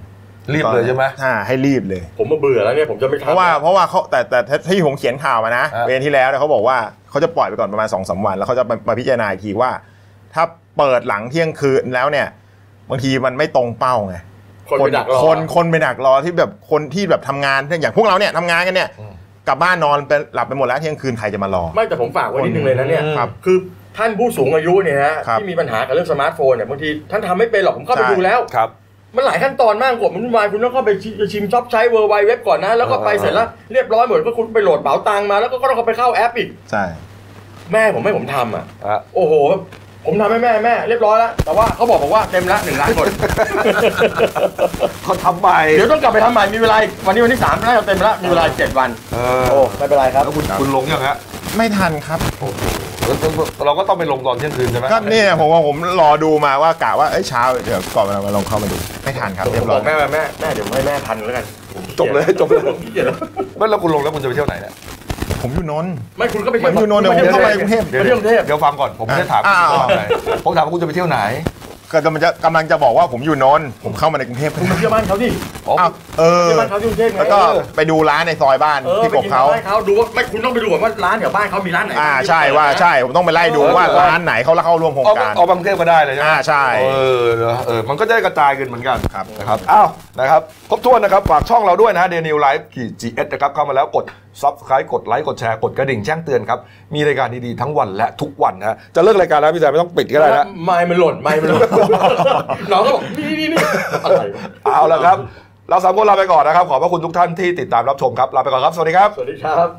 รีบเลยใช่ไหมให้รีบเลยผมมาเบื่อแล้วเนี่ยผมจะไม่ทันเพราะว่าเขาแต่ที่ผมเขียนข่าวมานะเวรที่แล้วเขาบอกว่าเขาจะปล่อยไปก่อนประมาณ 2-3 วันแล้วเขาจะมาพิจารณาอีกทีว่าถ้าเปิดหลังเที่ยงคืนแล้วเนี่ยบางทีมันไม่ตรงเป้าไงคนไปดักรอที่แบบคนที่แบบทำงานอย่างพวกเราเนี่ยทำงานกันเนี่ยกลับบ้านนอนไปหลับไปหมดแล้วเที่ยงคืนใครจะมารอไม่แต่ผมฝากไว้นิดนึงเลยนะเนี่ยคือท่านผู้สูงอายุเนี่ยนะที่มีปัญหากับเรื่องสมาร์ทโฟนเนี่ยบางทีท่านทำไม่เป็นหรอกผมเข้าไปดูแล้วมันหลายขั้นตอนมากกว่ามันวุ่นวายคุณต้องเข้าไปชิมช็อปใช้เว็บก่อนนะแล้วก็ไปเสร็จแล้วเรียบร้อยหมดก็คุณไปโหลดเป๋าตังมาแล้วก็ต้องเข้าไปเข้าแอปอีกใช่แม่ผมให้ผมทำอ่ะโอ้โหผมทำให้แม่เรียบร้อยแล้วแต่ว่าเขาบอกว่าเต็มละ1ล้านคนเขาทำใหม่เดี๋ยวต้องกลับไปทำใหม่มีเวลาวันนี้วันที่3น่าจะเต็มละมีเวลา7วันโอ้ไม่เป็นไรครับคุณลงยังฮะไม่ทันครับเราก็ต้องไปลงตอนเที่ยงคืนใช่ไหมครับเนี่ยผมรอดูมาว่ากะว่าเช้าเดี๋ยวก่อนเราลองเข้ามาดูไม่ทันครับเรียบร้อยแม่เดี๋ยวให้แม่ทันแล้วกันจบเลยแล้วคุณลงแล้วคุณจะไปเที่ยวไหนเนี่ยผมอยู่นนท์ไม่คุณก็ไปเที่ยวอยู่นนท์เดี๋ยวผมเข้าไปกรุงเทพเดี๋ยวฟังก่อนผมไม่ได้ถามคุณจะไปไหนผมถามว่าคุณจะไปเที่ยวไหนก็กำลังจะบอกว่าผมอยู่นนท์ผมเข้ามาในกรุงเทพคุณไปเที่ยวบ้านเขาดิที่บ้านเขาที่กรุงเทพไงแล้วก็ไปดูร้านในซอยบ้านที่กบเขาดูว่าไม่คุณต้องไปดูว่าร้านแถวบ้านเขามีร้านไหนใช่ว่าใช่ผมต้องไปไล่ดูว่าร้านไหนเขาเข้าร่วมโครงการเอาบางเทพก็ได้เลยใช่มันก็จะกระจายกันเหมือนกันครับนะครับอ้าวนะครับครบถ้วนนะครับฝากช่องเราด้วยนะ Delinew Live.gh นะครับเข้ามาแล้วกดSubscribe กดไลค์กดแชร์กดกระดิ่งแจ้งเตือนครับมีรายการดีๆทั้งวันและทุกวันนะจะเลิกรายการแล้วพี่แซมไม่ต้องปิดก็ได้นะไม่มันหล่นน้องก็บอกนี่อะไรเอาละครับเรา3 คนลาไปก่อนนะครับขอบพระคุณทุกท่านที่ติดตามรับชมครับลาไปก่อนครับสวัสดีครับสวัสดีครับ